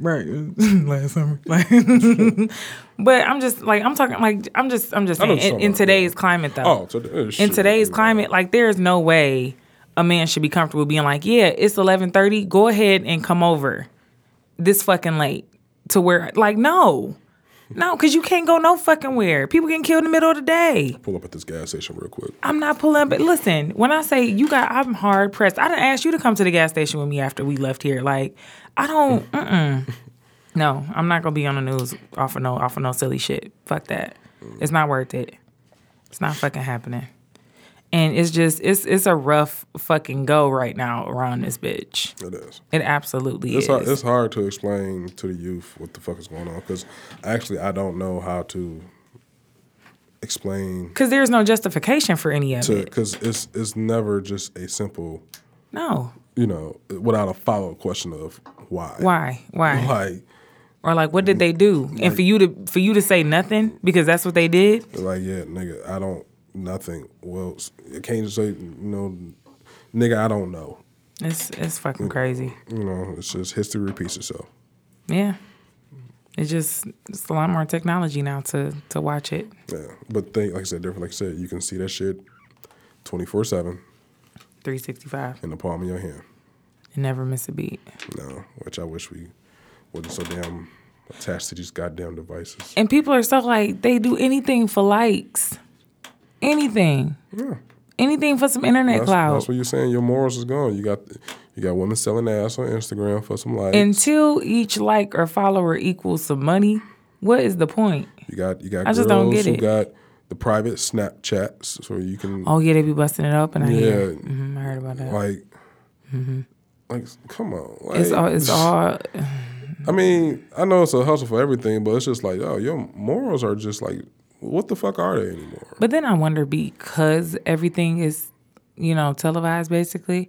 Right. Last summer. But I'm just like, I'm just saying in today's climate though. Oh, in today's climate, like, there's no way a man should be comfortable being like, yeah, it's 11:30, go ahead and come over this fucking late to where, like, no, because you can't go no fucking where. People getting killed in the middle of the day. Pull up at this gas station real quick. I'm not pulling up. But listen, when I say I'm hard pressed. I done asked you to come to the gas station with me after we left here. Like, I don't, No, I'm not going to be on the news off of no silly shit. Fuck that. It's not worth it. It's not fucking happening. And it's just, it's a rough fucking go right now around this bitch. It is. It absolutely is. It's hard to explain to the youth what the fuck is going on because actually I don't know how to explain. Because there's no justification for any of it. Because it's never just a simple... No. You know, without a follow-up question of why. Why? Like, or like, what did they do? Like, and for you to say nothing because that's what they did? Like, yeah, nigga, I don't, nothing. Well, you can't just say, you know, nigga, I don't know. It's fucking crazy. You know, it's just history repeats itself. Yeah. It's a lot more technology now to watch it. Yeah, but like I said, you can see that shit 24/7. 365. In the palm of your hand. And never miss a beat. No, which I wish we wasn't so damn attached to these goddamn devices. And people are so like, they do anything for likes. Anything. Yeah. Anything for some internet clout. That's what you're saying. Your morals is gone. You got women selling ass on Instagram for some likes. Until each like or follower equals some money, what is the point? You got girls don't get who it. Got... The private Snapchats, so you can... Oh, yeah, they be busting it open. I heard about that. Like, come on. Like, it's all... I mean, I know it's a hustle for everything, but it's just like, oh, your morals are just like, what the fuck are they anymore? But then I wonder, because everything is, you know, televised, basically,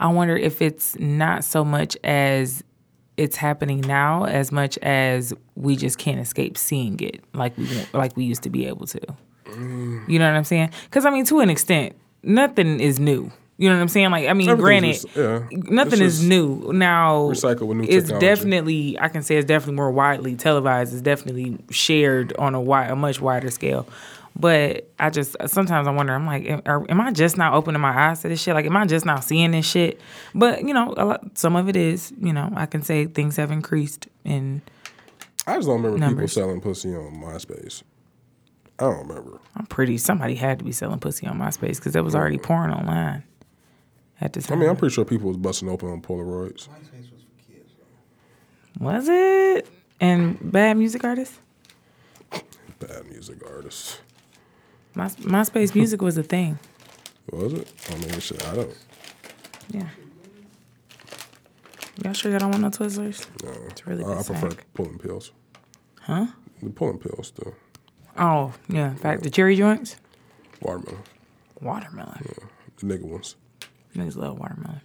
I wonder if it's not so much as it's happening now as much as we just can't escape seeing it like we used to be able to. You know what I'm saying? Because, I mean, to an extent, nothing is new. You know what I'm saying? Like, I mean, granted, nothing is new. Now, recycle with new technology. It's definitely, I can say it's definitely more widely televised. It's definitely shared on a much wider scale. But I just, sometimes I wonder, I'm like, am I just not opening my eyes to this shit? Like, am I just not seeing this shit? But, you know, some of it is, you know, I can say things have increased in I just don't remember numbers. People selling pussy on MySpace. I don't remember. Somebody had to be selling pussy on MySpace because there was already porn online at the time. I mean, I'm pretty sure people was busting open on Polaroids. MySpace was for kids, though. Was it? And bad music artists? Bad music artists. MySpace music was a thing. Was it? I mean, shit, I don't. Yeah. Y'all sure y'all don't want no Twizzlers? No. It's really I prefer pulling pills. Huh? The pulling pills, though. Oh, yeah. In fact, the cherry joints? Watermelon. Watermelon. Yeah. The nigga ones. Niggas love watermelon.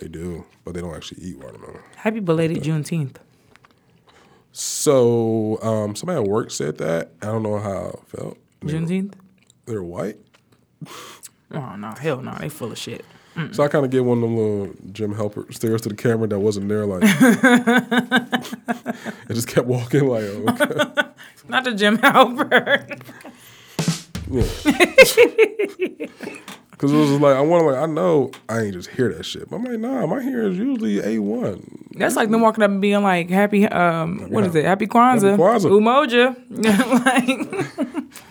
They do, but they don't actually eat watermelon. Happy belated Juneteenth. So, somebody at work said that. I don't know how I felt. Juneteenth? They're white? Oh, no. Hell no. They full of shit. Mm-mm. So I kind of get one of them little Jim Halpert stares to the camera that wasn't there. Like, I just kept walking like, okay. Not the Jim Halpert. Yeah. Because it was just like, I know I ain't just hear that shit. But I'm like, nah, my hair is usually A1. That's like them walking up and being like, happy, what is it? Happy Kwanzaa. Happy Kwanzaa. Umoja. Like...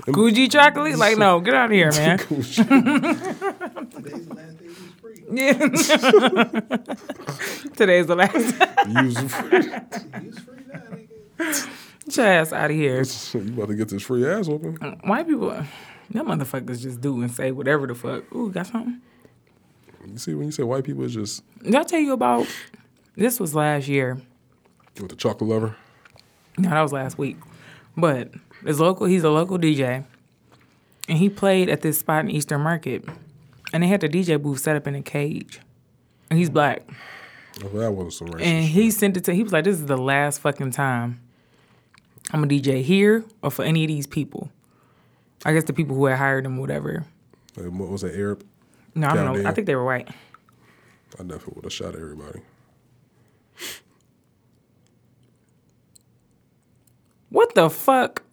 Gucci chocolate? Like, no, get out of here, man. Today's the last day you was free. Yeah. Today's the last day. You was free. You was free now, nigga. Get your ass out of here. You about to get this free ass whooping. White people, them motherfuckers just do and say whatever the fuck. Ooh, got something? You see, when you say white people, it's just... Did I tell you about... This was last year. With the chocolate lover? No, that was last week. But... He's a local DJ, and he played at this spot in Eastern Market, and they had the DJ booth set up in a cage, and he's black. Oh, that wasn't some racist. And he sent it to. He was like, "This is the last fucking time I'm a DJ here or for any of these people." I guess the people who had hired him, whatever. Like, what was that, Arab? No, I don't know. I think they were white. I definitely would have shot everybody. What the fuck?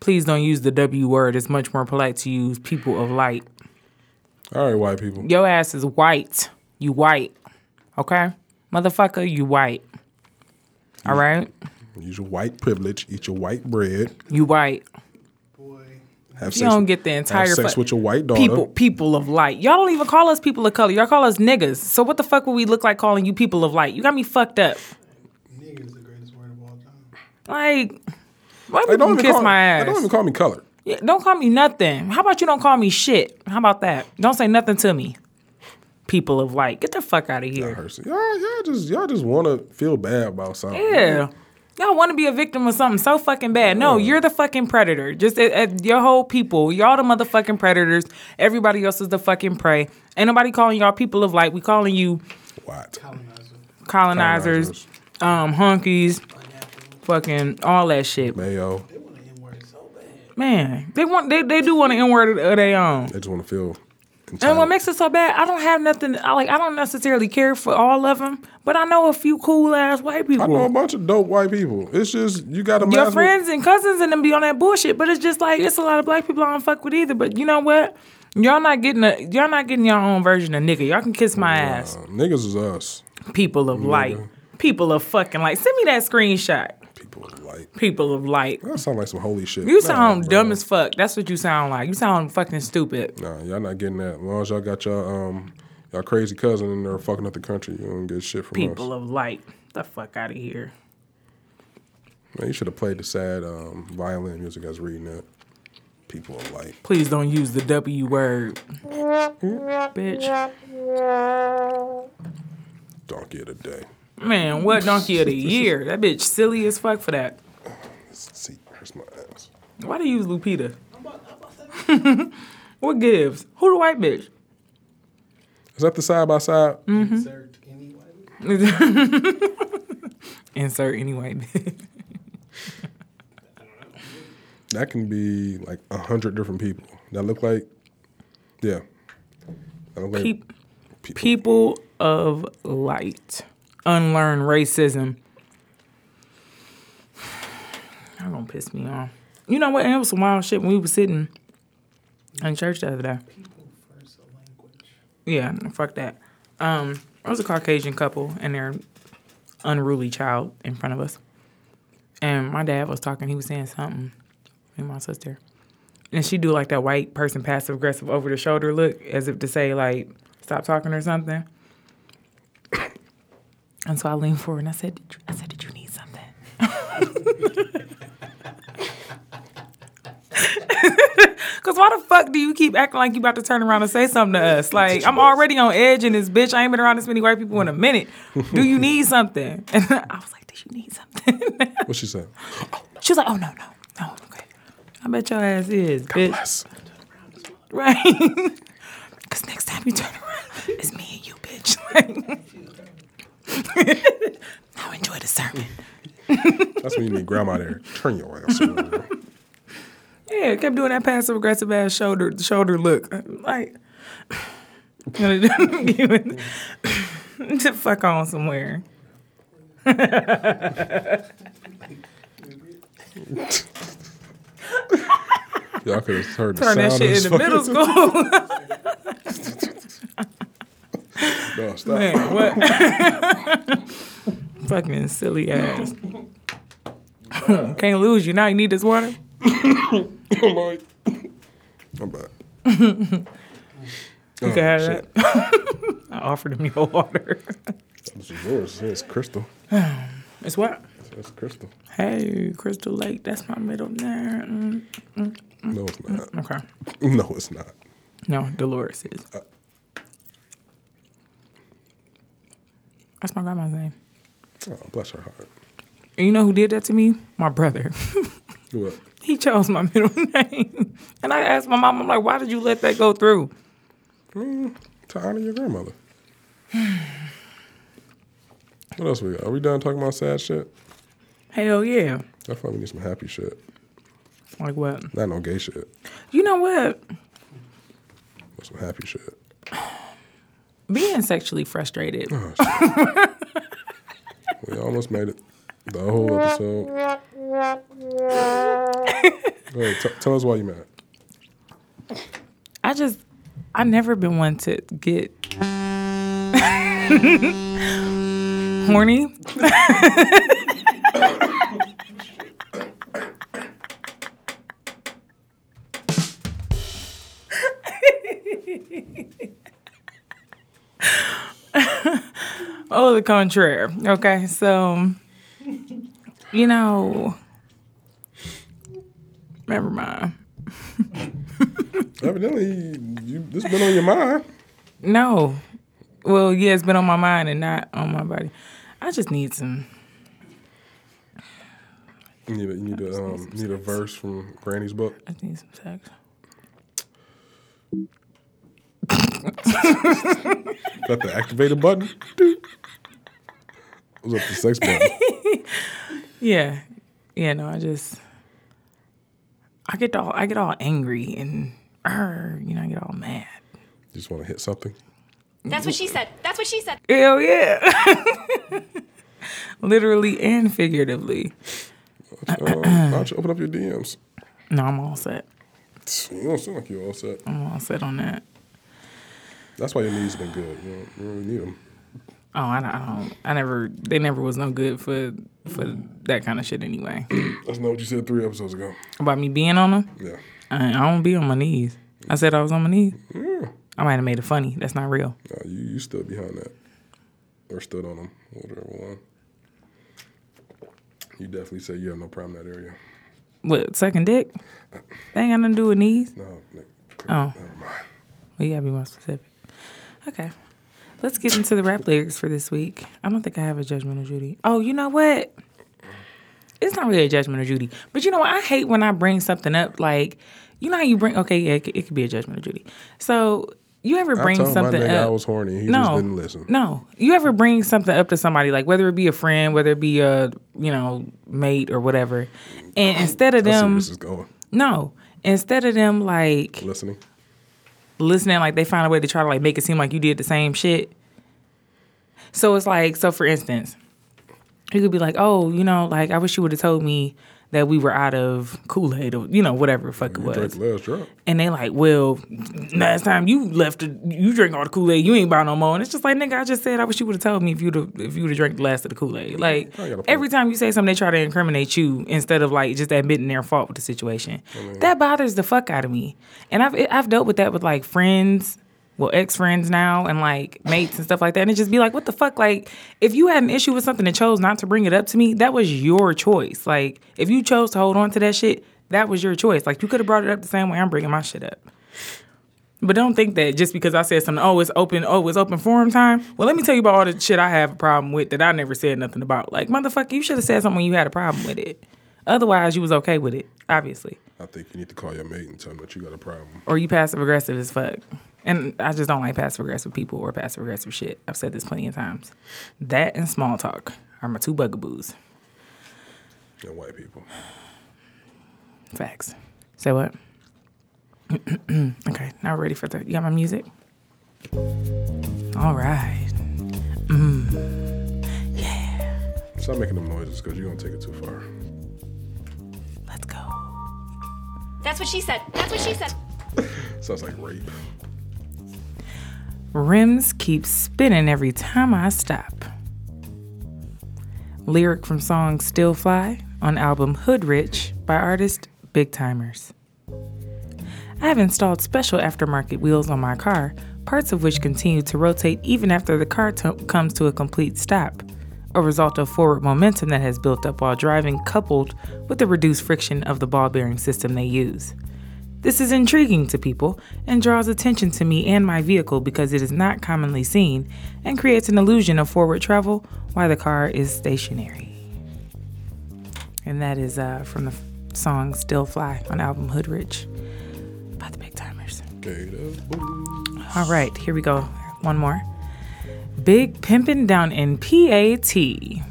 Please don't use the W word. It's much more polite to use people of light. All right, white people. Your ass is white. You white. Okay? Motherfucker, you white. All right? Use your white privilege. Eat your white bread. You white. Boy. You don't get the entire... Have sex with your white daughter. People of light. Y'all don't even call us people of color. Y'all call us niggas. So what the fuck would we look like calling you people of light? You got me fucked up. Nigga is the greatest word of all time. Like... Why people don't kiss my ass? Don't even call me colored. Yeah, don't call me nothing. How about you don't call me shit? How about that? Don't say nothing to me. People of light, get the fuck out of here. Y'all just want to feel bad about something. Yeah, y'all want to be a victim of something so fucking bad. No, you're the fucking predator. Just your whole people, y'all the motherfucking predators. Everybody else is the fucking prey. Ain't nobody calling y'all people of light. We calling you what? Colonizers. Honkies. Fucking all that shit. Mayo. They want an N-word so bad. Man, they do want an N-word of their own. They just want to feel entitled. And what makes it so bad, I don't have nothing, I don't necessarily care for all of them, but I know a few cool-ass white people. I know a bunch of dope white people. It's just, you got to... Your friends and cousins and them be on that bullshit, but it's just like, it's a lot of black people I don't fuck with either, but you know what? Y'all not getting your own version of nigga. Y'all can kiss my ass. Niggas is us. People of light. People of fucking light. Send me that screenshot. People of light. People of light. That sound like some holy shit. You sound dumb as fuck. That's what you sound like. You sound fucking stupid. Nah, y'all not getting that. As long as y'all got y'all crazy cousin in there fucking up the country, you don't get shit from us. People of light. Get the fuck out of here. Man, you should have played the sad violin music I was reading that. People of light. Please don't use the W word. Bitch. Donkey of the day. Man, what donkey of the year? That bitch silly as fuck for that. See, here's my ass. Why do you use Lupita? What gives? Who the white bitch? Is that the side by side? Mm-hmm. Insert any white bitch. Insert any white bitch. That can be like 100 different people that look like, yeah. People of light. Unlearn racism. Y'all gonna piss me off. You know what? It was some wild shit when we was sitting in church the other day. People first, a language. Yeah, fuck that. There was a Caucasian couple and their unruly child in front of us. And my dad was talking. He was saying something. Me and my sister. And she do like that white person passive aggressive over the shoulder look, as if to say like, stop talking or something. And so I leaned forward and I said, did you need something? Because why the fuck do you keep acting like you about to turn around and say something to us? Like, I'm already on edge in this bitch. I ain't been around this many white people in a minute. Do you need something? And I was like, did you need something? What she said? She was like, oh, no, okay. I bet your ass is, bitch. God bless. Right? Because next time you turn around, it's me and you, bitch. Like, now enjoy the sermon. That's when you need grandma there. Turn your ass around. Yeah, kept doing that passive aggressive ass shoulder look. Like, to fuck on somewhere. Y'all could have heard turn the sound that shit in the middle school. No, stop. Man, what? Fucking silly ass. Can't lose you. Now you need this water? Oh, Lord. I'm back. You can have shit. That. I offered him your water. This is yours. It's crystal. It's what? It's crystal. Hey, Crystal Lake. That's my middle name. No, it's not. Okay. No, it's not. No, Dolores is. That's my grandma's name. Oh, bless her heart. And you know who did that to me? My brother. What? He chose my middle name. And I asked my mom, I'm like, why did you let that go through? To honor your grandmother. What else we got? Are we done talking about sad shit? Hell yeah. I thought we need some happy shit. Like what? Not no gay shit. You know what? That's some happy shit. Being sexually frustrated. Oh, shit. We almost made it. The whole episode. Hey, tell us why you mad. I never been one to get horny. Oh, the contraire. Okay, so, you know, never mind. Evidently, this been on your mind. No. Well, yeah, it's been on my mind and not on my body. I just need some. You need a verse from Granny's book? I need some sex. Got the activated button? It was up the sex button. Yeah. Yeah, no, I get all angry and I get all mad. You just want to hit something? That's what she said. That's what she said. Hell yeah. Literally and figuratively. Why don't you open up your DMs? No, I'm all set. You don't sound like you're all set. I'm all set on that. That's why your knees been good. You don't really need them. Oh, they never was no good for that kind of shit anyway. That's not what you said 3 episodes ago. About me being on them? Yeah. I don't be on my knees. I said I was on my knees. Yeah. I might have made it funny. That's not real. No, you stood behind that. Or stood on them. Whatever one. You definitely said you have no problem in that area. What, sucking dick? That ain't got nothing to do with knees? No. Never mind. Well, you gotta be more specific. Okay. Let's get into the rap lyrics for this week. I don't think I have a judgment of Judy. Oh, you know what? It's not really a judgment of Judy. But you know what? I hate when I bring something up like, you know how you bring, okay, yeah, it could be a judgment of Judy. So you ever bring something up. I was horny. He just didn't listen. No. You ever bring something up to somebody, like whether it be a friend, whether it be a, mate or whatever. And instead of them. I see where this is going. No. Instead of them like. Listening. listening, like they find a way to try to like make it seem like you did the same shit. So it's like, so for instance, you could be like, oh, you know, like I wish you would have told me that we were out of Kool-Aid or, you know, whatever the fuck it was. You drank the last drop. And they like, well, last time you left, you drank all the Kool-Aid, you ain't buying no more. And it's just like, nigga, I just said I wish you would have told me if you would have drank the last of the Kool-Aid. Like, every time you say something, they try to incriminate you instead of like just admitting their fault with the situation. I mean, that bothers the fuck out of me. And I've dealt with that with like friends, well, ex-friends now and like mates and stuff like that. And it just be like, what the fuck? Like, if you had an issue with something and chose not to bring it up to me, that was your choice. Like, if you chose to hold on to that shit, that was your choice. Like, you could have brought it up the same way I'm bringing my shit up. But don't think that just because I said something, it's open forum time. Well, let me tell you about all the shit I have a problem with that I never said nothing about. Like, motherfucker, you should have said something when you had a problem with it. Otherwise, you was okay with it, obviously. I think you need to call your mate and tell them that you got a problem. Or you passive-aggressive as fuck. And I just don't like passive-aggressive people or passive-aggressive shit. I've said this plenty of times. That and small talk are my two bugaboos. And white people. Facts. Say what? Okay, now we're ready for the... You got my music? All right. Yeah. Stop making them noises because you're going to take it too far. Let's go. That's what she said. That's what she said. Sounds like rape. Rims keep spinning every time I stop. Lyric from song Still Fly on album Hood Rich by artist Big Timers. I have installed special aftermarket wheels on my car, parts of which continue to rotate even after the car comes to a complete stop, a result of forward momentum that has built up while driving coupled with the reduced friction of the ball bearing system they use. This is intriguing to people and draws attention to me and my vehicle because it is not commonly seen and creates an illusion of forward travel while the car is stationary. And that is from the song Still Fly on album Hood Rich by the Big Timers. All right, here we go. One more. Big Pimpin' Down in P.A.T.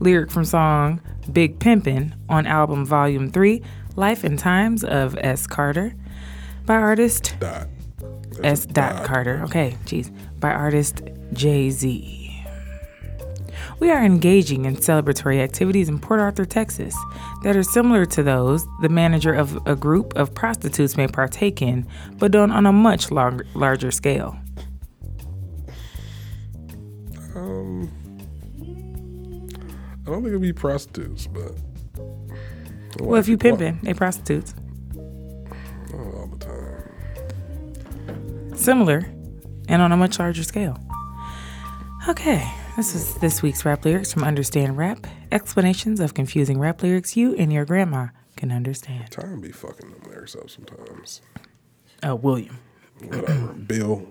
Lyric from song Big Pimpin' on album Volume 3. Life and Times of S. Carter by artist S. Carter. Okay, geez. By artist Jay Z. We are engaging in celebratory activities in Port Arthur, Texas, that are similar to those the manager of a group of prostitutes may partake in, but done on a much larger scale. I don't think it'll be prostitutes, but. Well, if you pimping, they prostitutes. Oh, all the time. Similar, and on a much larger scale. Okay, this is this week's rap lyrics from Understand Rap. Explanations of confusing rap lyrics you and your grandma can understand. Time be fucking them lyrics up sometimes. Oh, William. Whatever, Bill.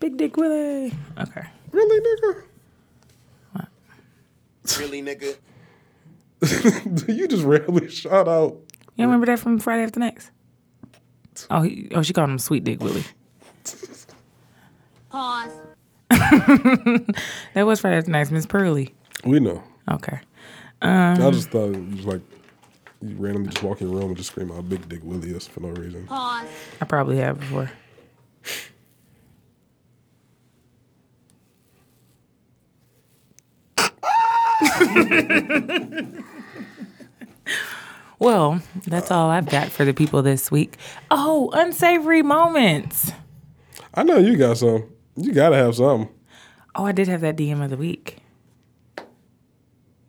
Big Dick Willie. Okay. Really, nigga? What? Really, nigga? You just rarely shout out. You remember that from Friday After Next? Oh, she called him Sweet Dick Willie. Pause. That was Friday After Next, Miss Pearly. We know. Okay. I just thought it was like you randomly just walk in your room and just scream out Big Dick Willie us for no reason. Pause. I probably have before. Well, that's all I've got for the people this week. Oh, unsavory moments. I know you got some. You gotta have some. Oh, I did have that DM of the week.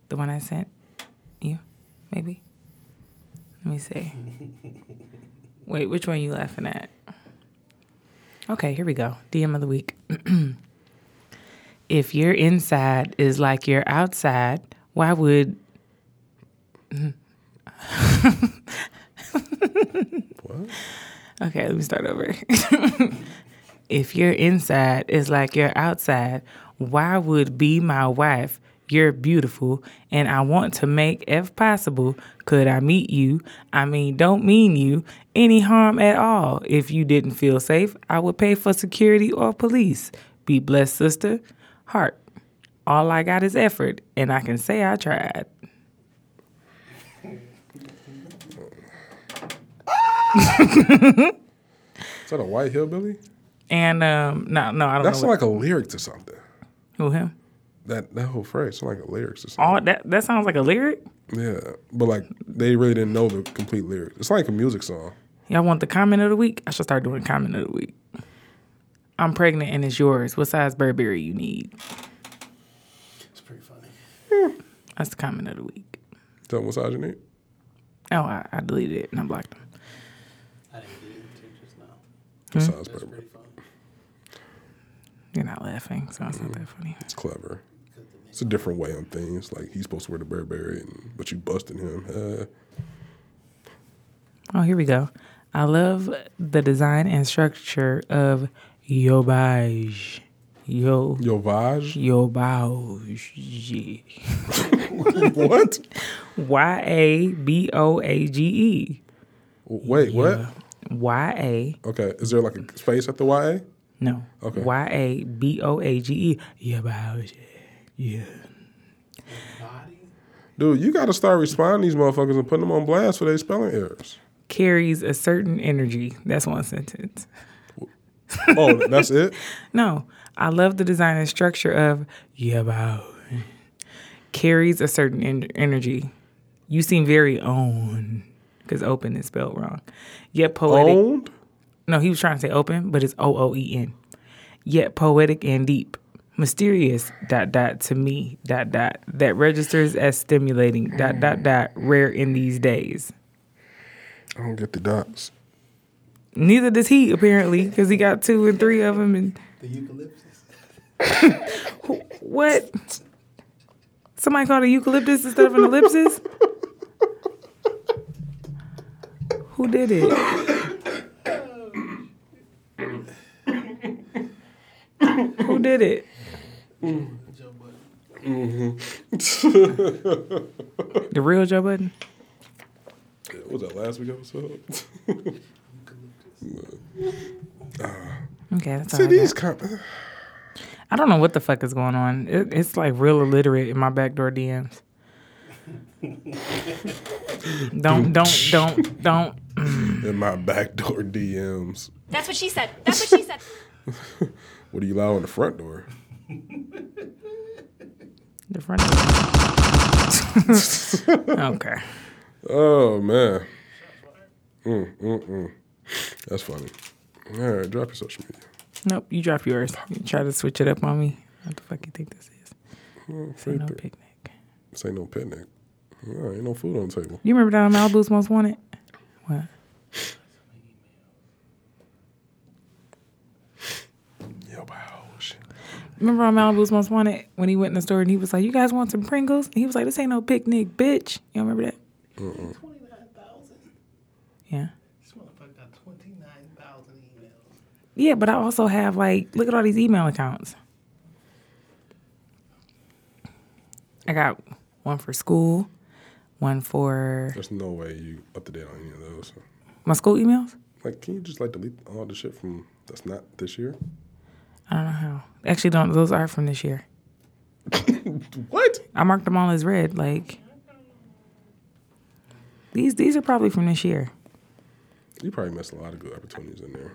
The one I sent you, maybe. Let me see. Wait, which one are you laughing at? Okay, here we go. DM of the week. If your inside is like your outside, why would... What? Okay, let me start over. If your inside is like your outside, why would be my wife? You're beautiful, and I want to make, if possible, could I meet you? I mean, don't mean you any harm at all. If you didn't feel safe, I would pay for security or police. Be blessed, sister. Heart. All I got is effort, and I can say I tried. that a white hillbilly? And no, I don't know. That's like a lyric to something. Who, him? That whole phrase sounds like a lyric to something. Oh, that sounds like a lyric? Yeah, but like they really didn't know the complete lyrics. It's like a music song. Y'all want the comment of the week? I should start doing comment of the week. I'm pregnant and it's yours. What size Burberry you need? It's pretty funny. Yeah. That's the comment of the week. Tell them what size you need. Oh, I deleted it and I blocked them. I didn't delete it just now. What size Burberry? You're not laughing, so it's not that funny. It's clever. It's a different way on things. Like, he's supposed to wear the Burberry, but you busting him. Oh, here we go. I love the design and structure of Yobage. Yobage? Yobage. What? Yaboge. Wait, what? Y-A. Okay, is there like a space at the Y-A? No. Okay. Yaboge. Yaboge. Yeah. Dude, you got to start responding to these motherfuckers and putting them on blast for their spelling errors. Carries a certain energy. That's one sentence. Oh, that's it? No. I love the design and structure of Yaboge. Carries a certain energy. You seem very own, because open is spelled wrong. Yet poetic. Owned? No, he was trying to say open, but it's O-O-E-N. Yet poetic and deep. Mysterious, ... to me, ... that registers as stimulating, ... rare in these days. I don't get the dots. Neither does he, apparently, because he got 2 and 3 of them. And the eucalyptus. What? Somebody called a eucalyptus instead of an ellipsis? Who did it? Who did it? Mm-hmm. The real Joe Budden? Yeah, what was that last week episode? Okay, that's all. See, these I don't know what the fuck is going on. It's like real illiterate in my backdoor DMs. Don't. In my backdoor DMs. That's what she said. What do you allow in the front door? The front door. Okay. Oh, man. That's funny. All right, drop your social media. Nope, you drop yours. You try to switch it up on me. What the fuck you think this is? This ain't no picnic. This ain't no picnic. No, ain't no food on the table. You remember that on Malibu's Most Wanted? What? Remember on Malibu's Most Wanted when he went in the store and he was like, "You guys want some Pringles?" And he was like, "This ain't no picnic, bitch." You don't remember that? 29,000. Yeah. This motherfucker got 29,000 emails. Yeah, but I also have look at all these email accounts. I got one for school, one for. There's no way you up to date on any of those. My school emails. Can you just delete all the shit from that's not this year? I don't know how. Actually, don't. Those are from this year. What? I marked them all as red. These are probably from this year. You probably missed a lot of good opportunities in there.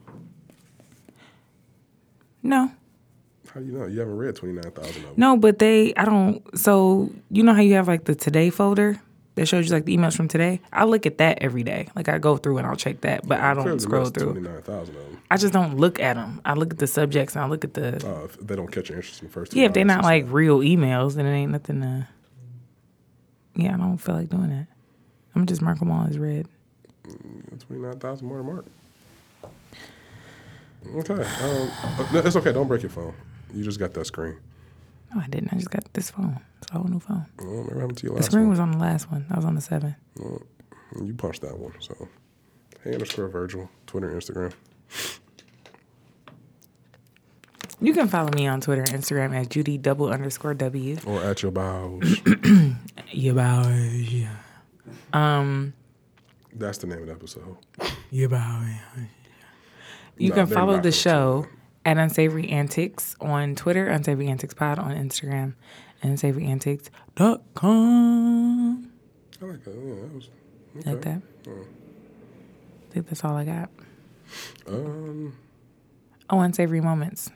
No. How do you know? You haven't read 29,000 of them. No, but so, you know how you have, the Today folder that shows you, the emails from today? I look at that every day. I go through and I'll check that, but I don't scroll through. 29,000 of them. I just don't look at them. I look at the subjects and I look at the... Oh, if they don't catch your interest in the first 2 hours. Yeah, if they're not, real emails, then it ain't nothing to... Yeah, I don't feel like doing that. I'm just mark them all as red. 29,000 more to mark. Okay. It's okay. Don't break your phone. You just got that screen. No, I didn't. I just got this phone. It's a whole new phone. I don't remember to your last one. The screen was on the last one. I was on the 7. Well, you punched that one. So, _Virgil, Twitter, Instagram. You can follow me on Twitter and Instagram at Judy _W. Or at your bows. Your bows. That's the name of the episode. Your bows. You can follow the show at Unsavory Antics on Twitter, Unsavory Antics Pod on Instagram, and unsavoryantics.com. I like that. Yeah, that was okay. I think that's all I got. Unsavory moments.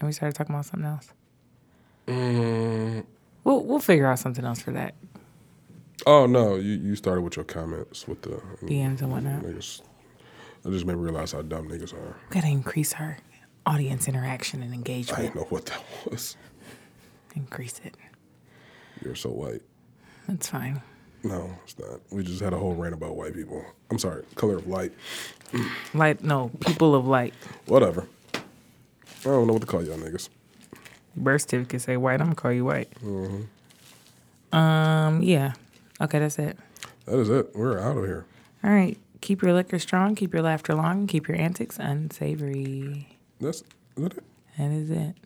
And we started talking about something else. We'll figure out something else for that. Oh, no. You started with your comments with the DMs and whatnot. Niggas. I just made me realize how dumb niggas are. We gotta increase our audience interaction and engagement. I didn't know what that was. Increase it. You're so white. That's fine. No, it's not. We just had a whole rant about white people. I'm sorry, color of light. Light, no, people of light. Whatever. I don't know what to call y'all niggas. Birth certificate say white, I'm gonna call you white. Mm-hmm. Yeah. Okay, that's it. That is it. We're out of here. All right. Keep your liquor strong, keep your laughter long, and keep your antics unsavory. That's it? That is it.